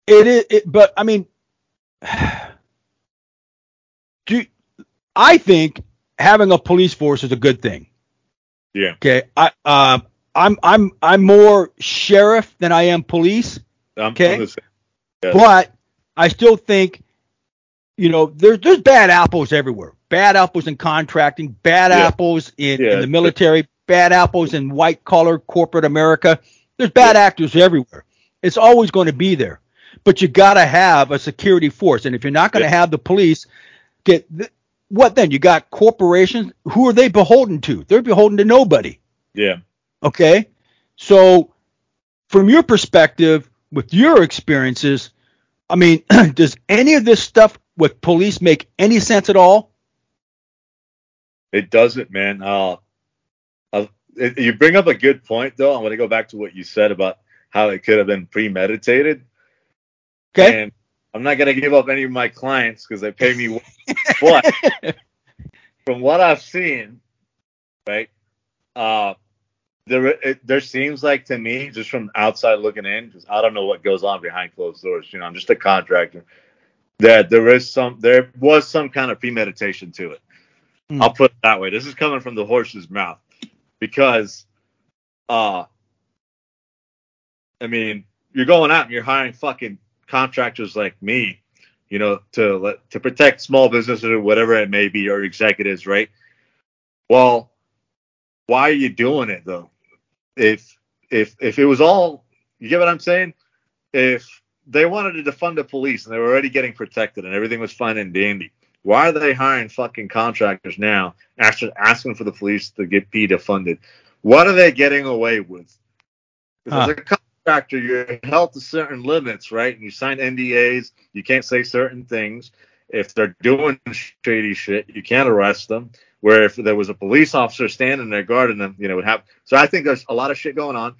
it is it, – but, I mean, do, I think having a police force is a good thing. Yeah. Okay. I uh, I'm I'm I'm more sheriff than I am police. I'm, okay. I'm yeah. But I still think, you know, there's there's bad apples everywhere. Bad apples in contracting. Bad yeah. apples in, yeah. in the military. Bad apples in white collar corporate America. There's bad yeah. actors everywhere. It's always going to be there. But you got to have a security force. And if you're not going to yeah. have the police, get th- what then? You got corporations. Who are they beholden to? They're beholden to nobody. Yeah. Okay. So from your perspective, with your experiences, I mean, does any of this stuff with police make any sense at all? It doesn't, man. Uh, uh, it, you bring up a good point, though. I want to go back to what you said about how it could have been premeditated. Okay. And I'm not going to give up any of my clients because they pay me. But from what I've seen, right, uh, there it, there seems like to me, just from outside looking in, because I don't know what goes on behind closed doors. You know, I'm just a contractor. That there is some, there was some kind of premeditation to it. Mm. I'll put it that way. This is coming from the horse's mouth because, uh, I mean, you're going out and you're hiring fucking contractors like me, you know, to let, to protect small businesses or whatever it may be, or executives, right? Well, why are you doing it though? If if if it was all, you get what I'm saying? If they wanted to defund the police and they were already getting protected and everything was fine and dandy, why are they hiring fucking contractors now after asking for the police to get defunded? What are they getting away with? Huh. Contractor, you're held to certain limits, right? And you sign N D As. You can't say certain things. If they're doing shady shit, you can't arrest them. Where if there was a police officer standing there guarding them, you know, it would happen. So I think there's a lot of shit going on.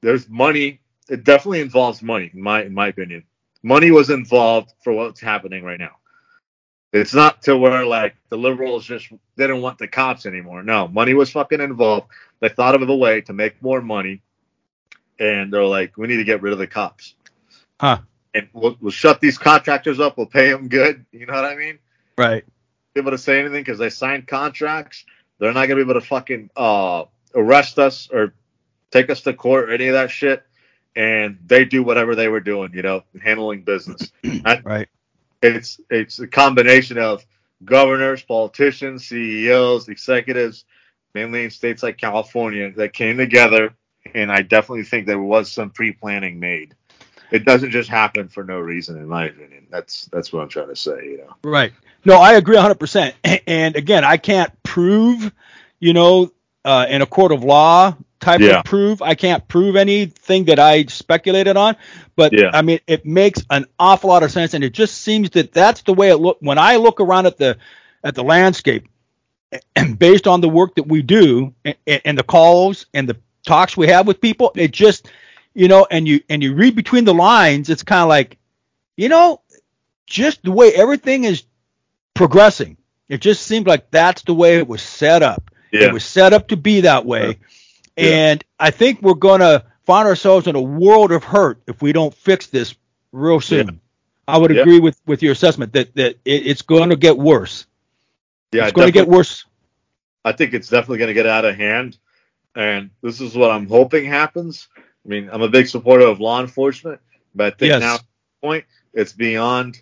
There's money. It definitely involves money, in my in my opinion. Money was involved for what's happening right now. It's not to where like the liberals just they don't want the cops anymore. No, money was fucking involved. They thought of a way to make more money. And they're like, we need to get rid of the cops. Huh. And we'll, we'll shut these contractors up. We'll pay them good. You know what I mean? Right. Be able to say anything because they signed contracts. They're not going to be able to fucking uh, arrest us or take us to court or any of that shit. And they do whatever they were doing, you know, handling business. I, right. It's, it's a combination of governors, politicians, C E Os, executives, mainly in states like California, that came together. And I definitely think there was some pre-planning made. It doesn't just happen for no reason, in my opinion. That's that's what I'm trying to say, you know. Right. No, I agree one hundred percent. And again, I can't prove, you know, uh, in a court of law type yeah. of proof. I can't prove anything that I speculated on. But, yeah. I mean, it makes an awful lot of sense. And it just seems that that's the way it look. When I look around at the at the landscape, and based on the work that we do and, and the calls and the talks we have with people, it just, you know, and you and you read between the lines, it's kind of like, you know, just the way everything is progressing, it just seemed like that's the way it was set up. Yeah. It was set up to be that way. Yeah. And I think we're going to find ourselves in a world of hurt if we don't fix this real soon. Yeah. I would agree yeah. with, with your assessment that, that it, it's going to get worse. Yeah, it's going to get worse. I think it's definitely going to get out of hand. And this is what I'm hoping happens. I mean, I'm a big supporter of law enforcement, but I think yes. now at this point, it's beyond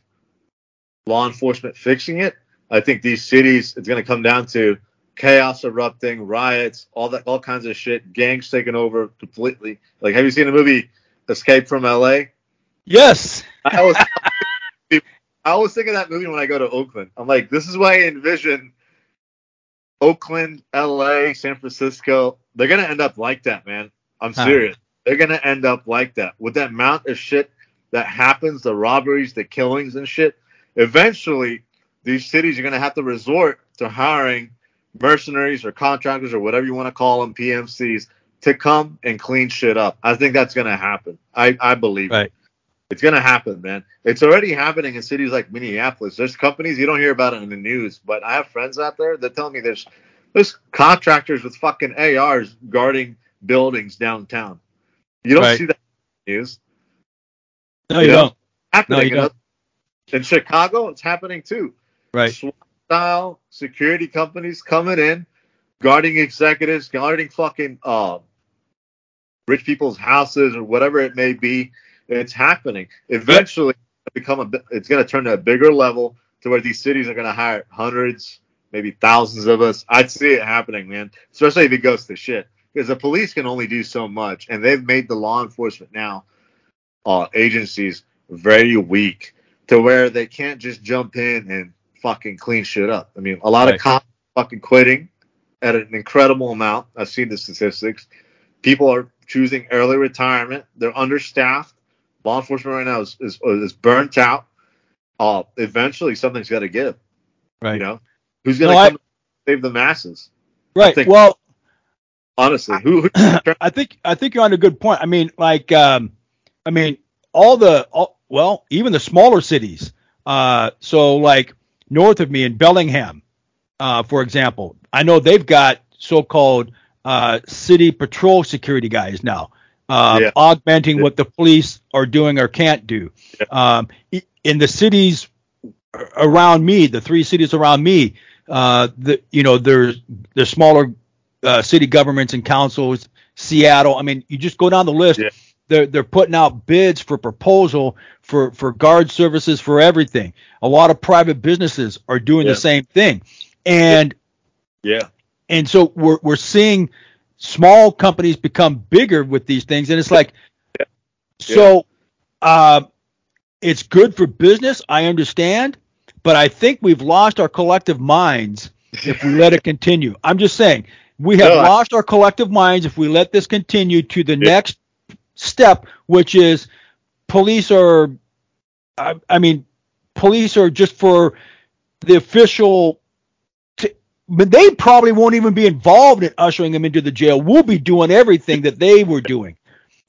law enforcement fixing it. I think these cities, it's going to come down to chaos erupting, riots, all that, all kinds of shit, gangs taking over completely. Like, have you seen the movie Escape from L A? Yes. I was, I always think of that movie when I go to Oakland. I'm like, this is why I envision Oakland, L A, San Francisco. They're going to end up like that, man. I'm serious. Huh. They're going to end up like that. With that amount of shit that happens, the robberies, the killings and shit, eventually these cities are going to have to resort to hiring mercenaries or contractors or whatever you want to call them, P M Cs, to come and clean shit up. I think that's going to happen. I, I believe right. it. It's going to happen, man. It's already happening in cities like Minneapolis. There's companies, you don't hear about it in the news, but I have friends out there that tell me there's There's contractors with fucking A Rs guarding buildings downtown. You don't right. see that in the news. No, you, you know, don't. Happening no, you don't. In Chicago, it's happening too. Right. style security companies coming in, guarding executives, guarding fucking uh, rich people's houses or whatever it may be. It's happening. Eventually, it's become a, it's going to turn to a bigger level to where these cities are going to hire hundreds, maybe thousands of us. I'd see it happening, man, especially if it goes to shit. Because the police can only do so much, and they've made the law enforcement now uh, agencies very weak to where they can't just jump in and fucking clean shit up. I mean, a lot right. of cops fucking quitting at an incredible amount. I've seen the statistics. People are choosing early retirement. They're understaffed. Law enforcement right now is is, is burnt out. Uh, eventually, something's got to give. Right. You know, who's going to no, come I, save the masses? Right. Well. Honestly, who, who I think I think you're on a good point. I mean, like, um, I mean, all the all, well, even the smaller cities. Uh, so, like north of me in Bellingham, uh, for example, I know they've got so-called uh, city patrol security guys now, uh, yeah. augmenting yeah. what the police are doing or can't do. Yeah. Um, in the cities around me, the three cities around me, uh, the you know, there's there's smaller. Uh, city governments and councils, Seattle. I mean, you just go down the list. Yeah. They're they're putting out bids for proposal for, for guard services for everything. A lot of private businesses are doing yeah. the same thing, and yeah, and so we're we're seeing small companies become bigger with these things, and it's like, yeah. Yeah. so uh, it's good for business. I understand, but I think we've lost our collective minds if we let it continue. I'm just saying. We have no, lost I, our collective minds if we let this continue to the yeah. next step, which is police are, I, I mean, police are just for the official, t- but they probably won't even be involved in ushering them into the jail. We'll be doing everything that they were doing.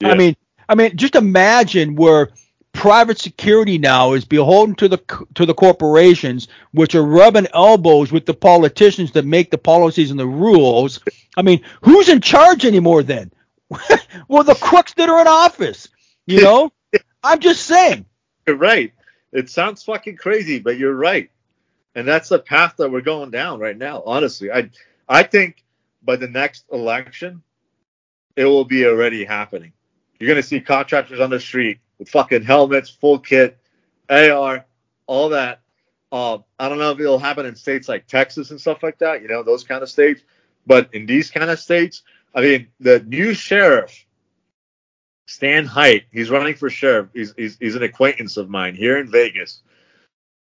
Yeah. I mean, I mean, just imagine where private security now is beholden to the to the corporations, which are rubbing elbows with the politicians that make the policies and the rules. I mean, who's in charge anymore then? Well, the crooks that are in office, you know? I'm just saying. You're right. It sounds fucking crazy, but you're right. And that's the path that we're going down right now, honestly. I I think by the next election, it will be already happening. You're going to see contractors on the street. Fucking helmets, full kit, A R, all that. Uh, I don't know if it'll happen in states like Texas and stuff like that, you know, those kind of states. But in these kind of states, I mean, the new sheriff, Stan Height, he's running for sheriff. He's, he's, he's an acquaintance of mine here in Vegas.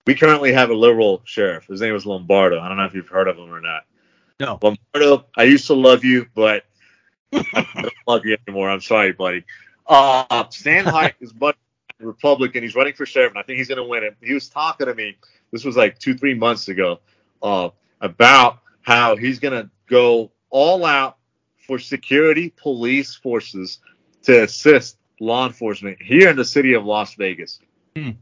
We currently have a liberal sheriff. His name is Lombardo. I don't know if you've heard of him or not. No. Lombardo, I used to love you, but I don't love you anymore. I'm sorry, buddy. Uh, Stan Height is a Republican. He's running for sheriff, and I think he's going to win it. He was talking to me. This was like two, three months ago uh, about how he's going to go all out for security police forces to assist law enforcement here in the city of Las Vegas. Hmm.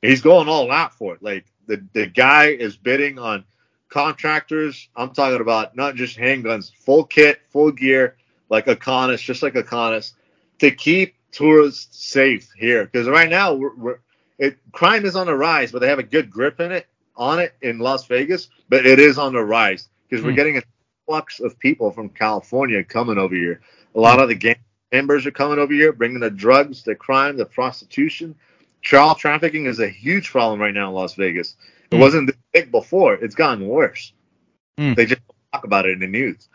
He's going all out for it. Like the, the guy is bidding on contractors. I'm talking about not just handguns, full kit, full gear, like OCONUS, just like OCONUS. To keep tourists safe here, because right now we're, we're, it, crime is on the rise, but they have a good grip in it on it in Las Vegas. But it is on the rise because mm. we're getting a flux of people from California coming over here. A lot of the gang members are coming over here, bringing the drugs, the crime, the prostitution. Child trafficking is a huge problem right now in Las Vegas. It mm. wasn't this big before; it's gotten worse. Mm. They just don't talk about it in the news.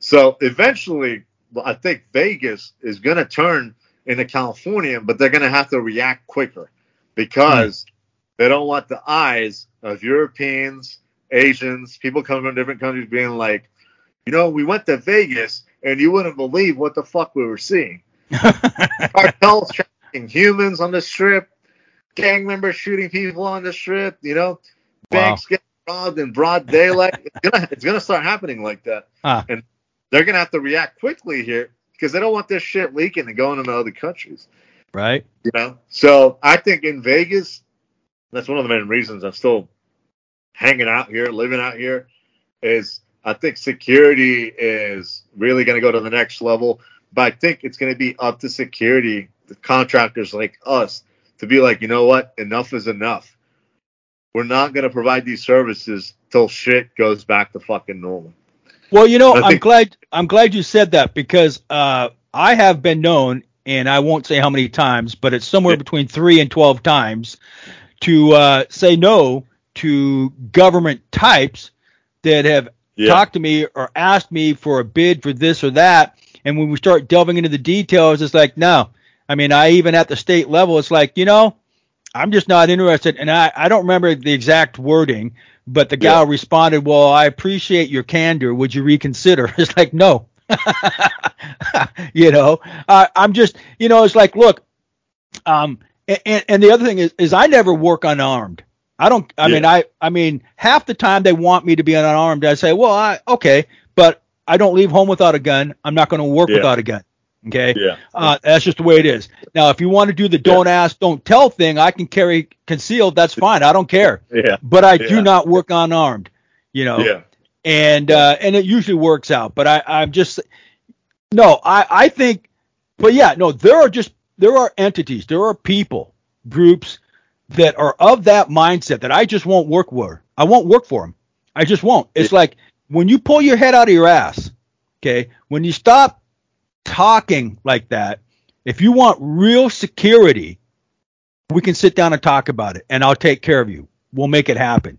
So eventually. I think Vegas is going to turn into California, but they're going to have to react quicker because mm. they don't want the eyes of Europeans, Asians, people coming from different countries being like, you know, we went to Vegas and you wouldn't believe what the fuck we were seeing. Cartels trafficking humans on the strip, gang members shooting people on the strip, you know, banks wow. getting robbed in broad daylight. It's going it's to start happening like that. Huh. And they're going to have to react quickly here because they don't want this shit leaking and going into other countries. Right. You know? So I think in Vegas, that's one of the main reasons I'm still hanging out here, living out here, is I think security is really going to go to the next level. But I think it's going to be up to security, the contractors like us, to be like, you know what? Enough is enough. we're not going to provide these services till shit goes back to fucking normal. Well, you know, think- I'm glad I'm glad you said that, because uh, I have been known, and I won't say how many times, but it's somewhere between three and twelve times, to uh, say no to government types that have yeah. talked to me or asked me for a bid for this or that. And when we start delving into the details, it's like, no. I mean, I even at the state level, it's like, you know, I'm just not interested. And I, I don't remember the exact wording, but the gal yeah. responded, well, I appreciate your candor. Would you reconsider? It's like, no. You know, uh, I'm just, you know, it's like, look, um, and, and the other thing is, is I never work unarmed. I don't, I yeah. mean, I, I mean, half the time they want me to be unarmed. I say, well, I, okay, but I don't leave home without a gun. I'm not going to work yeah. without a gun. Okay. Yeah. Uh, that's just the way it is. Now, if you want to do the don't yeah. ask, don't tell thing, I can carry concealed. That's fine. I don't care. Yeah. But I yeah. do not work unarmed, you know, yeah. and, uh, and it usually works out, but I, I'm just, no, I, I think, but yeah, no, there are just, there are entities, there are people, groups that are of that mindset that I just won't work with. I won't work for them. I just won't. It's yeah. like when you pull your head out of your ass, okay, when you stop talking like that, if you want real security, we can sit down and talk about it, and I'll take care of you. We'll make it happen.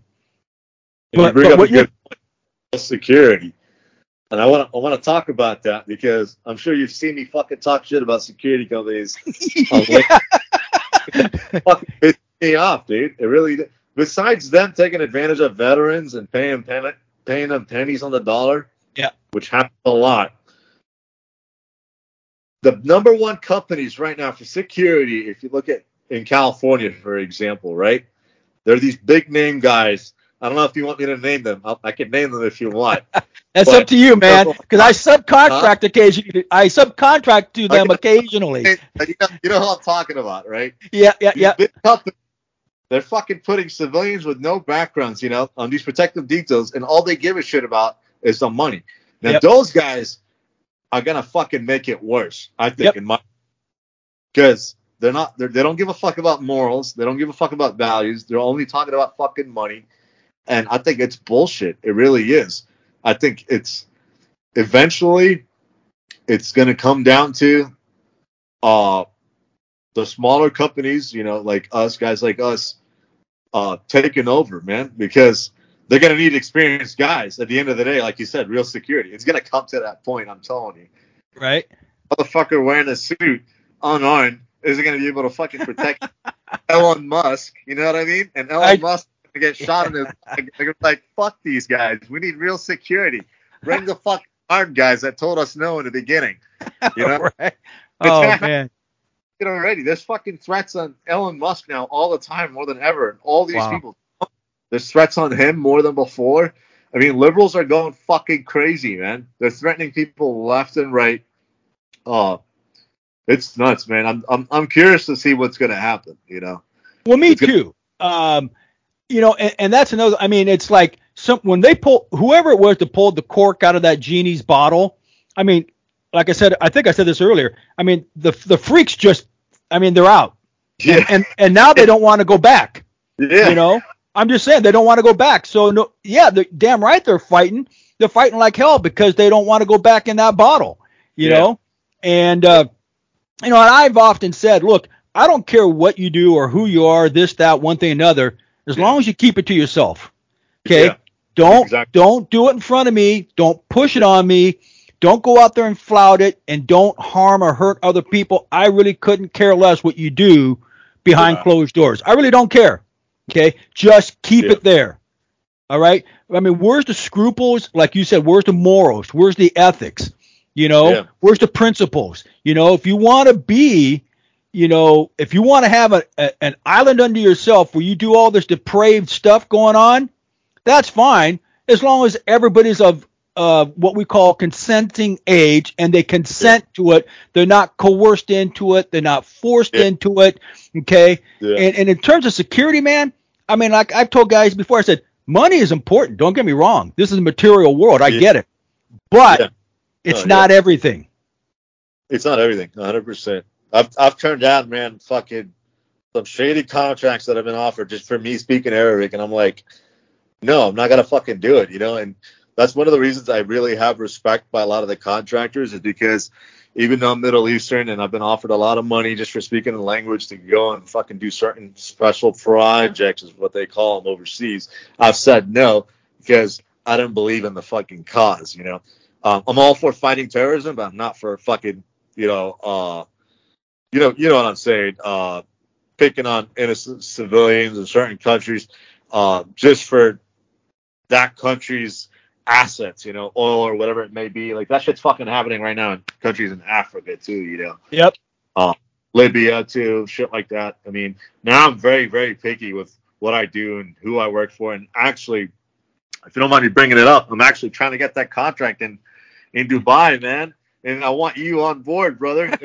And but, you bring but up what a good point, security, and I want to I want to talk about that, because I'm sure you've seen me fucking talk shit about security companies. Fucking pissed me off, dude. It really did. Besides them taking advantage of veterans and paying pen- paying them pennies on the dollar, yeah, which happens a lot. The number one companies right now for security, if you look at in California, for example, right? There are these big name guys. I don't know if you want me to name them. I'll, I can name them if you want. That's but, up to you, man. Because I subcontract huh? occasionally. I subcontract to them occasionally. You know, you know what I'm talking about, right? Yeah, yeah, these yeah. big companies, they're fucking putting civilians with no backgrounds, you know, on these protective details, and all they give a shit about is the money. Now, yep. those guys are gonna fucking make it worse, I think, yep. in my, because they're not, they're, they don't give a fuck about morals, they don't give a fuck about values, they're only talking about fucking money, and I think it's bullshit. It really is. I think it's eventually it's gonna come down to uh the smaller companies, you know, like us, guys like us, uh taking over, man, because they're going to need experienced guys at the end of the day. Like you said, real security. It's going to come to that point, I'm telling you. Right. Motherfucker wearing a suit, unarmed, isn't going to be able to fucking protect Elon Musk. You know what I mean? And Elon I, Musk is going to get shot in his they're going to be like, fuck these guys. We need real security. Bring the fucking armed guys that told us no in the beginning. You know? Right. Oh, yeah, man. It already. There's fucking threats on Elon Musk now all the time, more than ever. And all these wow. people. There's threats on him more than before. I mean, liberals are going fucking crazy, man. They're threatening people left and right. Oh, it's nuts, man. I'm I'm I'm curious to see what's going to happen, you know. Well, me it's too. Gonna- um, you know, and, and that's another. I mean, it's like some when they pull whoever it was that pulled the cork out of that genie's bottle. I mean, like I said, I think I said this earlier. I mean, the the freaks just. I mean, they're out. Yeah. And and, and now they don't want to go back. Yeah. You know. I'm just saying they don't want to go back. So, no, yeah, they're damn right they're fighting. They're fighting like hell because they don't want to go back in that bottle, you yeah. know. And, uh, you know, and I've often said, look, I don't care what you do or who you are, this, that, one thing, another, as yeah. long as you keep it to yourself. Okay? Yeah. Don't exactly. don't do it in front of me. Don't push it on me. Don't go out there and flout it, and don't harm or hurt other people. I really couldn't care less what you do behind yeah. closed doors. I really don't care. Okay, just keep yeah. it there. All right. I mean, where's the scruples? Like you said, where's the morals? Where's the ethics? You know, yeah. where's the principles? You know, if you want to be, you know, if you want to have a, a, an island unto yourself where you do all this depraved stuff going on, that's fine. As long as everybody's of uh, what we call consenting age and they consent yeah. to it. They're not coerced into it. They're not forced yeah. into it. Okay. Yeah. And, and in terms of security, man, I mean, like I've told guys before, I said, money is important. Don't get me wrong. This is a material world. I yeah. get it. But yeah. it's oh, not yeah. everything. It's not everything, one hundred percent. I've I've turned down, man, fucking some shady contracts that have been offered just for me speaking Arabic. And I'm like, no, I'm not going to fucking do it, you know? And that's one of the reasons I really have respect by a lot of the contractors, is because even though I'm Middle Eastern and I've been offered a lot of money just for speaking the language to go and fucking do certain special projects, is what they call them overseas, I've said no because I don't believe in the fucking cause, you know? Um, I'm all for fighting terrorism, but I'm not for fucking, you know, uh, you know, you know what I'm saying, uh, picking on innocent civilians in certain countries uh, just for that country's assets, you know, oil or whatever it may be. Like, that shit's fucking happening right now in countries in Africa, too, you know. Yep. Uh, Libya, too, shit like that. I mean, now I'm very, very picky with what I do and who I work for. And actually, if you don't mind me bringing it up, I'm actually trying to get that contract in, in Dubai, man. And I want you on board, brother.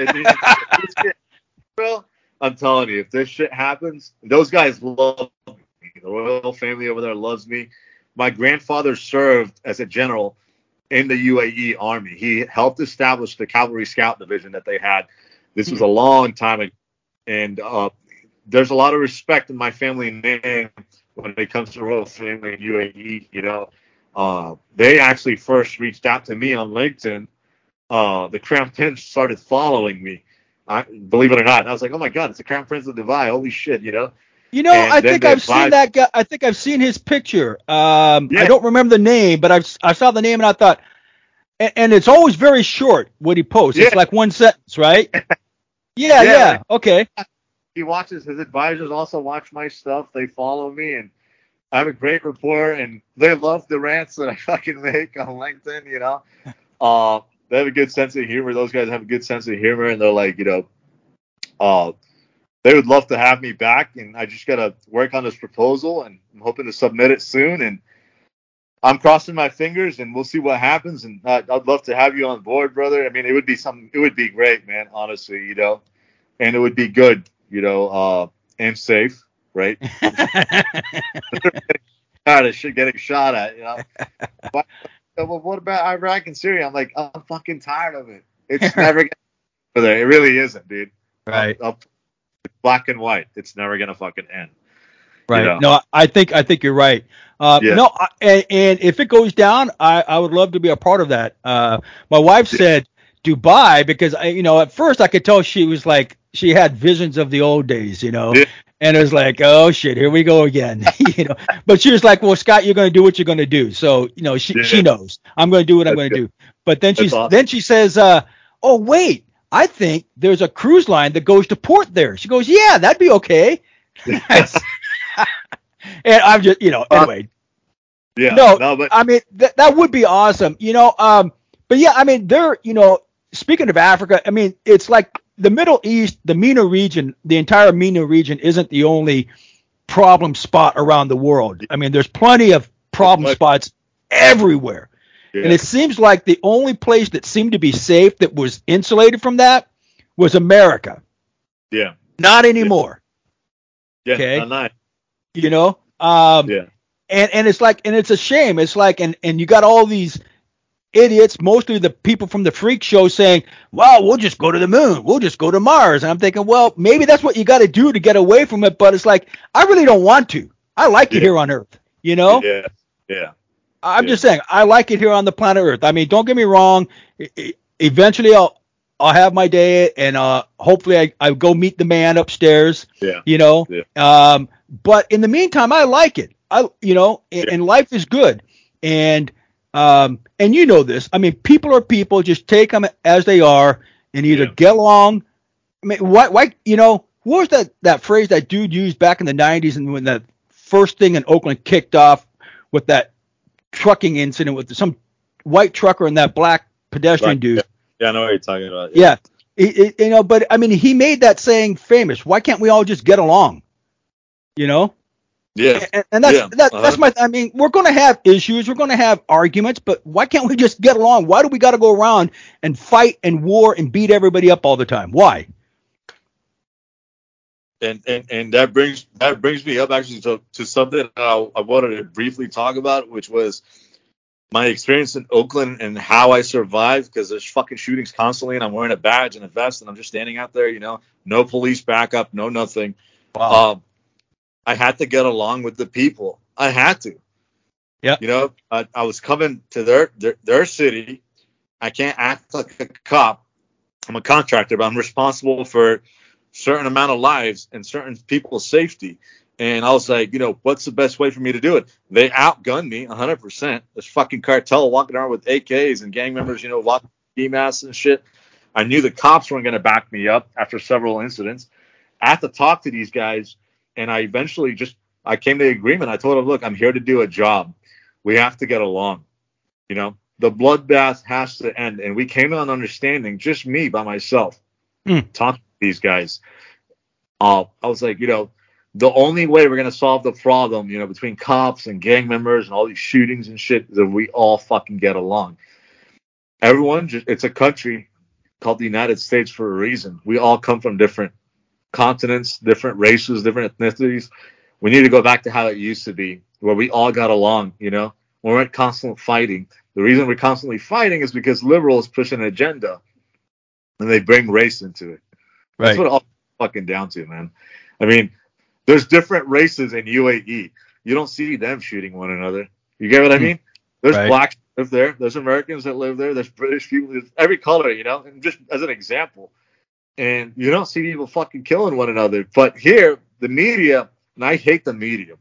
Well, I'm telling you, if this shit happens, those guys love me. The royal family over there loves me. My grandfather served as a general in the U A E Army. He helped establish the Cavalry Scout Division that they had. This was a long time ago. And uh, there's a lot of respect in my family name when it comes to royal family and U A E. You know, uh, they actually first reached out to me on LinkedIn. Uh, the Crown Prince started following me. I, believe it or not, I was like, "Oh my God, it's the Crown Prince of Dubai! Holy shit!" You know. You know, and I think I've seen that guy. I think I've seen his picture. Um, yeah. I don't remember the name, but I've, I saw the name and I thought, and, and it's always very short what he posts. Yeah. It's like one sentence, right? yeah, yeah, yeah. Okay. He watches, his advisors also watch my stuff. They follow me, and I have a great rapport, and they love the rants that I fucking make on LinkedIn. You know, uh, they have a good sense of humor. Those guys have a good sense of humor, and they're like, you know, uh. They would love to have me back, and I just got to work on this proposal, and I'm hoping to submit it soon, and I'm crossing my fingers, and we'll see what happens, and uh, I'd love to have you on board, brother. I mean, it would be something, it would be great, man, honestly, you know, and it would be good, you know, uh, and safe, right? Tired of shit getting shot at, you know. But, well, what about Iraq and Syria? I'm like, I'm fucking tired of it. It's never going to there. It really isn't, dude. Right. I'll, I'll, black and white, it's never gonna fucking end, right? You know? No, I think I think you're right. Uh, yeah. No, I, and, and if it goes down, I, I would love to be a part of that. Uh, my wife yeah. said Dubai because I, you know, at first I could tell she was like she had visions of the old days, you know, yeah. and it was like, oh shit, here we go again, you know. But she was like, well, Scott, you're gonna do what you're gonna do, so you know, she yeah. she knows I'm gonna do what That's I'm gonna good. do. But then she awesome. then she says, uh, oh wait. I think there's a cruise line that goes to port there. She goes, yeah, that'd be okay. Yes. And I'm just, you know, anyway. Uh, yeah. No, no but- I mean, th- that would be awesome, you know. Um, but, yeah, I mean, they're, you know, speaking of Africa, I mean, it's like the Middle East, the MENA region, the entire MENA region isn't the only problem spot around the world. I mean, there's plenty of problem like- spots everywhere. Yeah. And it seems like the only place that seemed to be safe that was insulated from that was America. Yeah. Not anymore. Yeah. Okay. Not nice. You know? Um, yeah. And, and it's like, and it's a shame. It's like, and, and you got all these idiots, mostly the people from the freak show saying, well, we'll just go to the moon. We'll just go to Mars. And I'm thinking, well, maybe that's what you got to do to get away from it. But it's like, I really don't want to. I like yeah. it here on Earth, you know? Yeah. Yeah. I'm yeah. just saying, I like it here on the planet Earth. I mean, don't get me wrong. Eventually, I'll I'll have my day, and uh, hopefully, I I go meet the man upstairs. Yeah. You know. Yeah. Um. But in the meantime, I like it. I you know, and, yeah. and life is good. And um. And you know this. I mean, people are people. Just take them as they are, and either yeah. get along. I mean, why why you know what was that that phrase that dude used back in the nineties, and when that first thing in Oakland kicked off with that trucking incident with some white trucker and that black pedestrian right. dude. Yeah. yeah, I know what you're talking about. Yeah. yeah. He, he, you know, but I mean, he made that saying famous. Why can't we all just get along? You know? Yeah. And, and that's yeah. That, uh-huh. that's my, I mean, we're going to have issues. We're going to have arguments, but why can't we just get along? Why do we got to go around and fight and war and beat everybody up all the time? Why? And, and and that brings that brings me up actually to, to something I, I wanted to briefly talk about, which was my experience in Oakland and how I survived, because there's fucking shootings constantly, and I'm wearing a badge and a vest, and I'm just standing out there, you know, no police backup, no nothing. Wow. Um, I had to get along with the people. I had to. Yeah. You know, I, I was coming to their, their their city. I can't act like a cop. I'm a contractor, but I'm responsible for a certain amount of lives and certain people's safety. And I was like, you know, what's the best way for me to do it? They outgunned me one hundred percent. This fucking cartel walking around with A Ks and gang members, you know, walking D M A S and shit. I knew the cops weren't going to back me up after several incidents. I had to talk to these guys, and I eventually just I came to an agreement. I told them, look, I'm here to do a job. We have to get along. You know, the bloodbath has to end. And we came to an understanding, just me by myself, mm. talking to these guys. Uh, I was like, you know, the only way we're going to solve the problem, you know, between cops and gang members and all these shootings and shit, is that we all fucking get along. Everyone, just, it's a country called the United States for a reason. We all come from different continents, different races, different ethnicities. We need to go back to how it used to be, where we all got along, you know? We weren't constantly fighting. The reason we're constantly fighting is because liberals push an agenda, and they bring race into it. Right. That's what it all fucking down to, man. I mean, there's different races in U A E. You don't see them shooting one another. You get what I mean? There's right. blacks that live there. There's Americans that live there. There's British people. There's every color, you know? And just as an example. And you don't see people fucking killing one another. But here, the media... And I hate the media.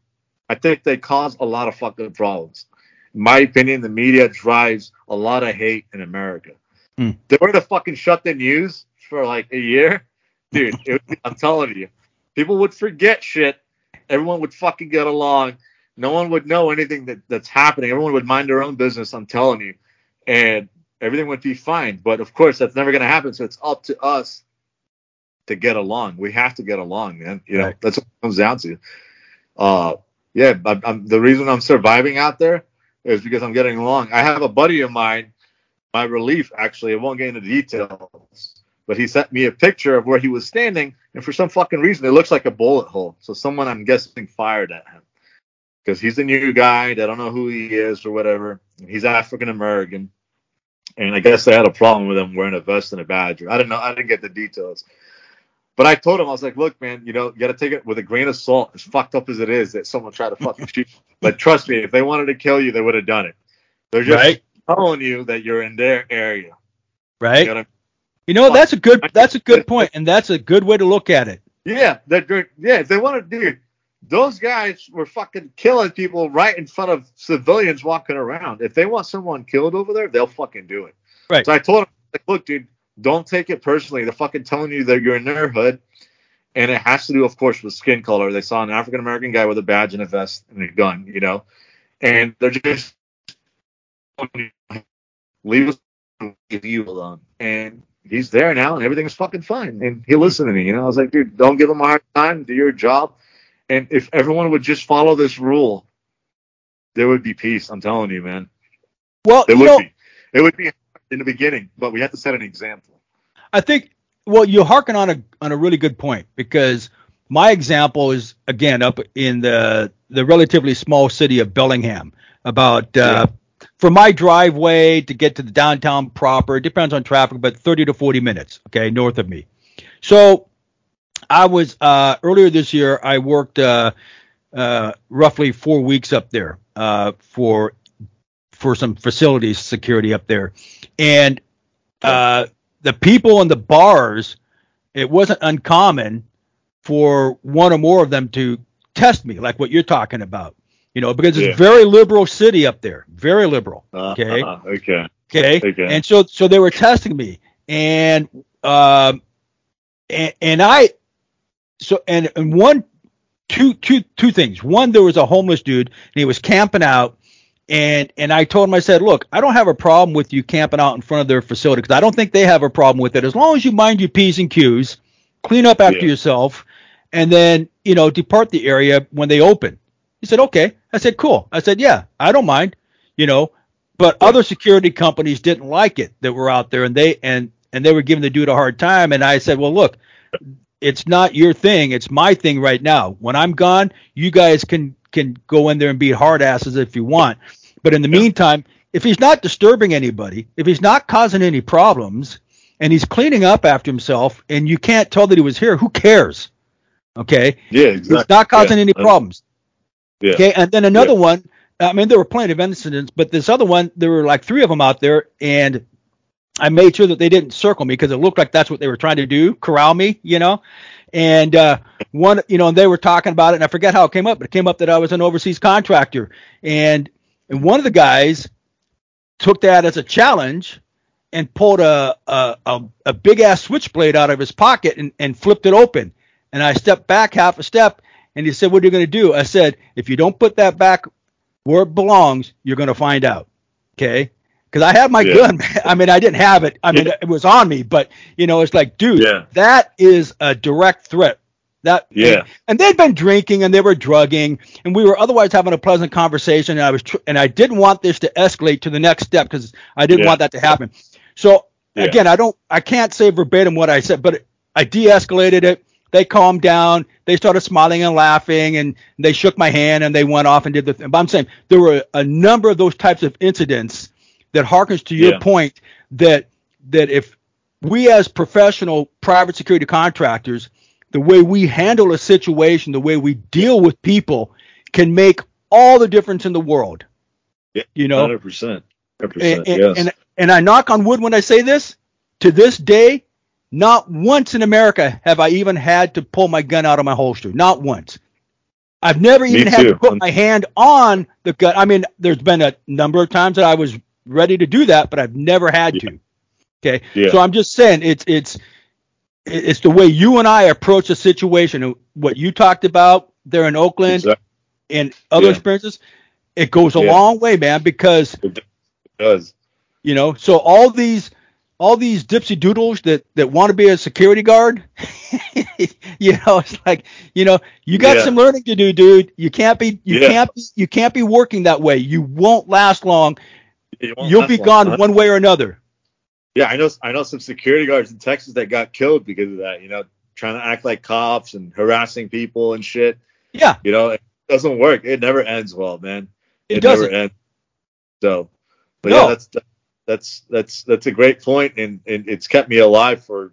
I think they cause a lot of fucking problems. In my opinion, the media drives a lot of hate in America. Mm. They were to fucking shut the news for like a year. Dude, it was, I'm telling you, people would forget shit. Everyone would fucking get along. No one would know anything that, that's happening. Everyone would mind their own business, I'm telling you. And everything would be fine. But, of course, that's never going to happen. So it's up to us to get along. We have to get along, man. You know, right. That's what it comes down to. Uh, yeah, I, I'm, the reason I'm surviving out there is because I'm getting along. I have a buddy of mine, my relief, actually, I won't get into details, but he sent me a picture of where he was standing, and for some fucking reason, it looks like a bullet hole. So someone, I'm guessing, fired at him. Because he's a new guy. They don't know who he is or whatever. He's African-American. And I guess they had a problem with him wearing a vest and a badge. I don't know. I didn't get the details. But I told him, I was like, look, man, you know, you got to take it with a grain of salt, as fucked up as it is that someone tried to fucking shoot you. But trust me, if they wanted to kill you, they would have done it. They're just right. telling you that you're in their area. Right. You know, I mean? You know, that's a good that's a good point, and that's a good way to look at it. Yeah. They're, yeah, if they wanted to, dude, those guys were fucking killing people right in front of civilians walking around. If they want someone killed over there, they'll fucking do it. Right. So I told him, like, look, dude, don't take it personally. They're fucking telling you that you're in their hood. And it has to do, of course, with skin color. They saw an African-American guy with a badge and a vest and a gun, you know. And they're just leave us leave you alone. And he's there now, and everything's fucking fine. And he listened to me, you know. I was like, dude, don't give him a hard time. Do your job. And if everyone would just follow this rule, there would be peace. I'm telling you, man. Well, there would know- be. It would be in the beginning, but we have to set an example. I think, well, you're harking on a on a really good point, because my example is, again, up in the the relatively small city of Bellingham. About uh, yeah. From my driveway to get to the downtown proper, it depends on traffic, but thirty to forty minutes, okay, north of me. So I was, uh, earlier this year, I worked uh, uh, roughly four weeks up there uh, for for some facilities security up there. And uh, the people in the bars, it wasn't uncommon for one or more of them to test me, like what you're talking about, you know, because yeah. it's a very liberal city up there, very liberal. Okay. Uh, uh, okay. okay. Okay. And so, so they were testing me, and, um, and, and I, so, and, and one, two, two, two things. One, there was a homeless dude, and he was camping out. And and I told him, I said, look, I don't have a problem with you camping out in front of their facility, because I don't think they have a problem with it. As long as you mind your P's and Q's, clean up after yeah. yourself, and then, you know, depart the area when they open. He said, okay. I said, cool. I said, yeah, I don't mind, you know. But yeah. other security companies didn't like it that were out there, and they and, and they were giving the dude a hard time. And I said, well, look, it's not your thing. It's my thing right now. When I'm gone, you guys can can go in there and be hard asses if you want. But in the yeah. meantime, if he's not disturbing anybody, if he's not causing any problems, and he's cleaning up after himself, and you can't tell that he was here, who cares? Okay. Yeah, exactly. It's not causing yeah. any problems. Yeah. Okay. And then another yeah. one, I mean, there were plenty of incidents, but this other one, there were like three of them out there, and I made sure that they didn't circle me because it looked like that's what they were trying to do, corral me, you know. And uh, one, you know, and they were talking about it, and I forget how it came up, but it came up that I was an overseas contractor, and and one of the guys took that as a challenge and pulled a a, a, a big ass switchblade out of his pocket and, and flipped it open. And I stepped back half a step, and he said, "What are you going to do?" I said, "If you don't put that back where it belongs, you're going to find out." Okay. Because I had my yeah. gun. I mean, I didn't have it. I mean, yeah. it was on me. But, you know, it's like, dude, yeah. that is a direct threat. That yeah. And, and they'd been drinking and they were drugging, and we were otherwise having a pleasant conversation. And I was tr- and I didn't want this to escalate to the next step because I didn't yeah. want that to happen. So, yeah. again, I don't I can't say verbatim what I said, but it, I de-escalated it. They calmed down. They started smiling and laughing, and they shook my hand, and they went off and did the thing. But I'm saying there were a number of those types of incidents that harkens to your yeah. point that that if we as professional private security contractors, the way we handle a situation, the way we deal with people can make all the difference in the world. Yeah, you know, one hundred percent. one hundred percent and, and, yes. and, and I knock on wood when I say this, to this day, not once in America have I even had to pull my gun out of my holster. Not once. I've never even Me had too. to put my hand on the gun. I mean, there's been a number of times that I was ready to do that, but I've never had yeah. to. Okay. Yeah. So I'm just saying it's it's it's the way you and I approach a situation. What you talked about there in Oakland exactly. and other yeah. experiences, it goes a yeah. long way, man, because it does. You know, so all these All these dipsy doodles that, that want to be a security guard, you know, it's like, you know, you got yeah. some learning to do, dude. You can't be, you yeah. can't, be, you can't be working that way. You won't last long. Won't You'll last be gone long. one way or another. Yeah, I know. I know some security guards in Texas that got killed because of that. You know, trying to act like cops and harassing people and shit. Yeah, you know, it doesn't work. It never ends well, man. It, it doesn't. Never ends. So, but no. yeah, that's. that's That's that's that's a great point, and, and it's kept me alive for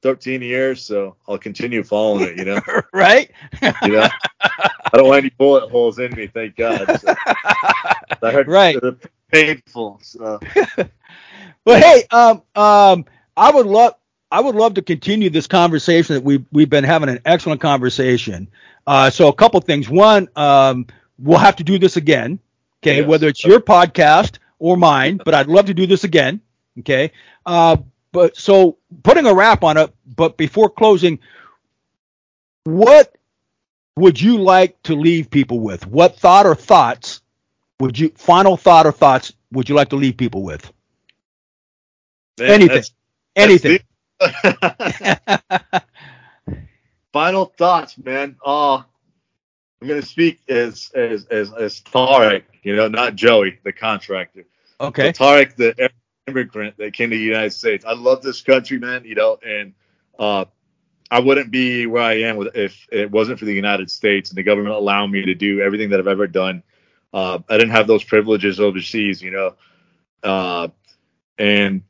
thirteen years, so I'll continue following it, you know? Right? You know? I don't want any bullet holes in me, thank God. So. I heard right. It's painful. So. Well, hey, um, um, I would love I would love to continue this conversation that we've, we've been having an excellent conversation. Uh, so a couple things. One, um, we'll have to do this again, okay, yes. whether it's your podcast or mine, but I'd love to do this again. Okay. Uh, but so putting a wrap on it, but before closing, what would you like to leave people with? What thought or thoughts would you, final thought or thoughts would you like to leave people with? Man, anything, that's, anything. That's final thoughts, man. Oh, I'm going to speak as, as, as, as Tarek, you know, not Joey, the contractor. Okay. So Tarek, the immigrant that came to the United States. I love this country, man, you know, and uh, I wouldn't be where I am with, if it wasn't for the United States and the government allowing me to do everything that I've ever done. Uh, I didn't have those privileges overseas, you know, uh, and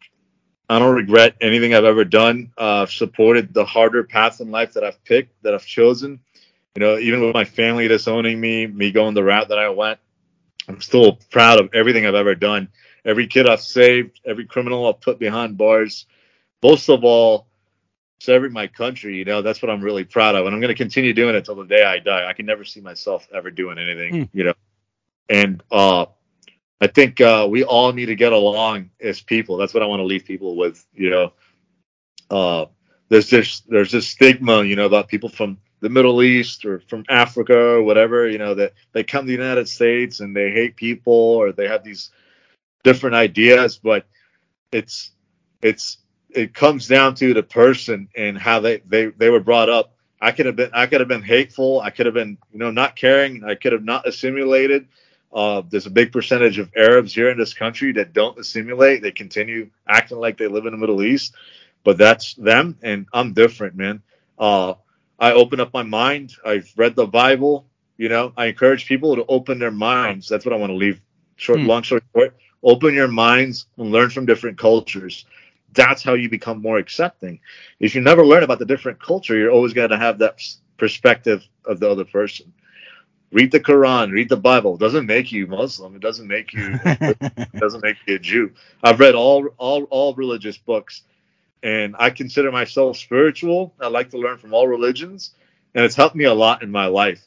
I don't regret anything I've ever done. Uh, I've supported the harder path in life that I've picked, that I've chosen. You know, even with my family disowning me, me going the route that I went, I'm still proud of everything I've ever done. Every kid I've saved, every criminal I've put behind bars, most of all, serving my country. You know, that's what I'm really proud of. And I'm going to continue doing it till the day I die. I can never see myself ever doing anything, mm. you know. And uh, I think uh, we all need to get along as people. That's what I want to leave people with, you know. Uh, there's this, there's this stigma, you know, about people from the Middle East or from Africa or whatever, you know, that they come to the United States and they hate people or they have these different ideas, but it's, it's, it comes down to the person and how they, they, they were brought up. I could have been, I could have been hateful. I could have been, you know, not caring. I could have not assimilated. Uh, there's a big percentage of Arabs here in this country that don't assimilate. They continue acting like they live in the Middle East, but that's them. And I'm different, man. Uh, I open up my mind. I've read the Bible. You know, I encourage people to open their minds. That's what I want to leave. Short, mm. long, short, short. Open your minds and learn from different cultures. That's how you become more accepting. If you never learn about the different culture, you're always going to have that perspective of the other person. Read the Quran, read the Bible. It doesn't make you Muslim. It doesn't make you it doesn't make you a Jew. I've read all all all religious books, and I consider myself spiritual. I like to learn from all religions, and it's helped me a lot in my life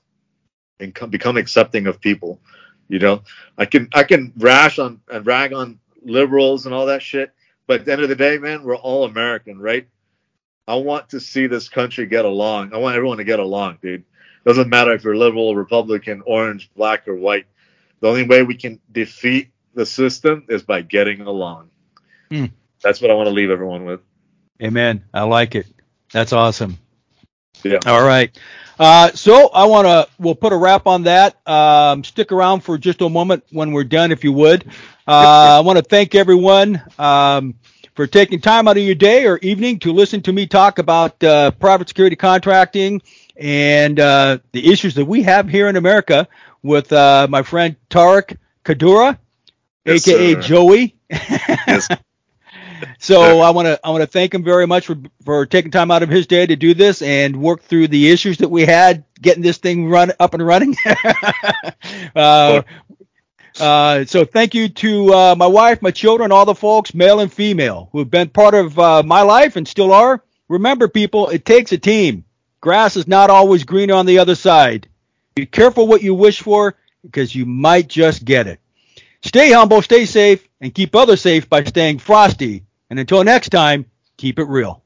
and come, become accepting of people. You know, I can I can rash on and rag on liberals and all that shit, but at the end of the day, man, we're all American, right? I want to see this country get along. I want everyone to get along, dude. Doesn't matter if you're liberal, Republican, orange, black, or white. The only way we can defeat the system is by getting along. Mm. That's what I want to leave everyone with. Amen. I like it. That's awesome. Yeah. All right. Uh, so I want to, we'll put a wrap on that. Um, stick around for just a moment when we're done, if you would. Uh, I want to thank everyone um, for taking time out of your day or evening to listen to me talk about uh, private security contracting and uh, the issues that we have here in America with uh, my friend Tarek Kadura, yes, a k a. Sir. Joey. Yes. So I want to I want to thank him very much for, for taking time out of his day to do this and work through the issues that we had getting this thing run up and running. uh, uh, so thank you to uh, my wife, my children, all the folks, male and female, who have been part of uh, my life and still are. Remember, people, it takes a team. Grass is not always green on the other side. Be careful what you wish for, because you might just get it. Stay humble, stay safe, and keep others safe by staying frosty. And until next time, keep it real.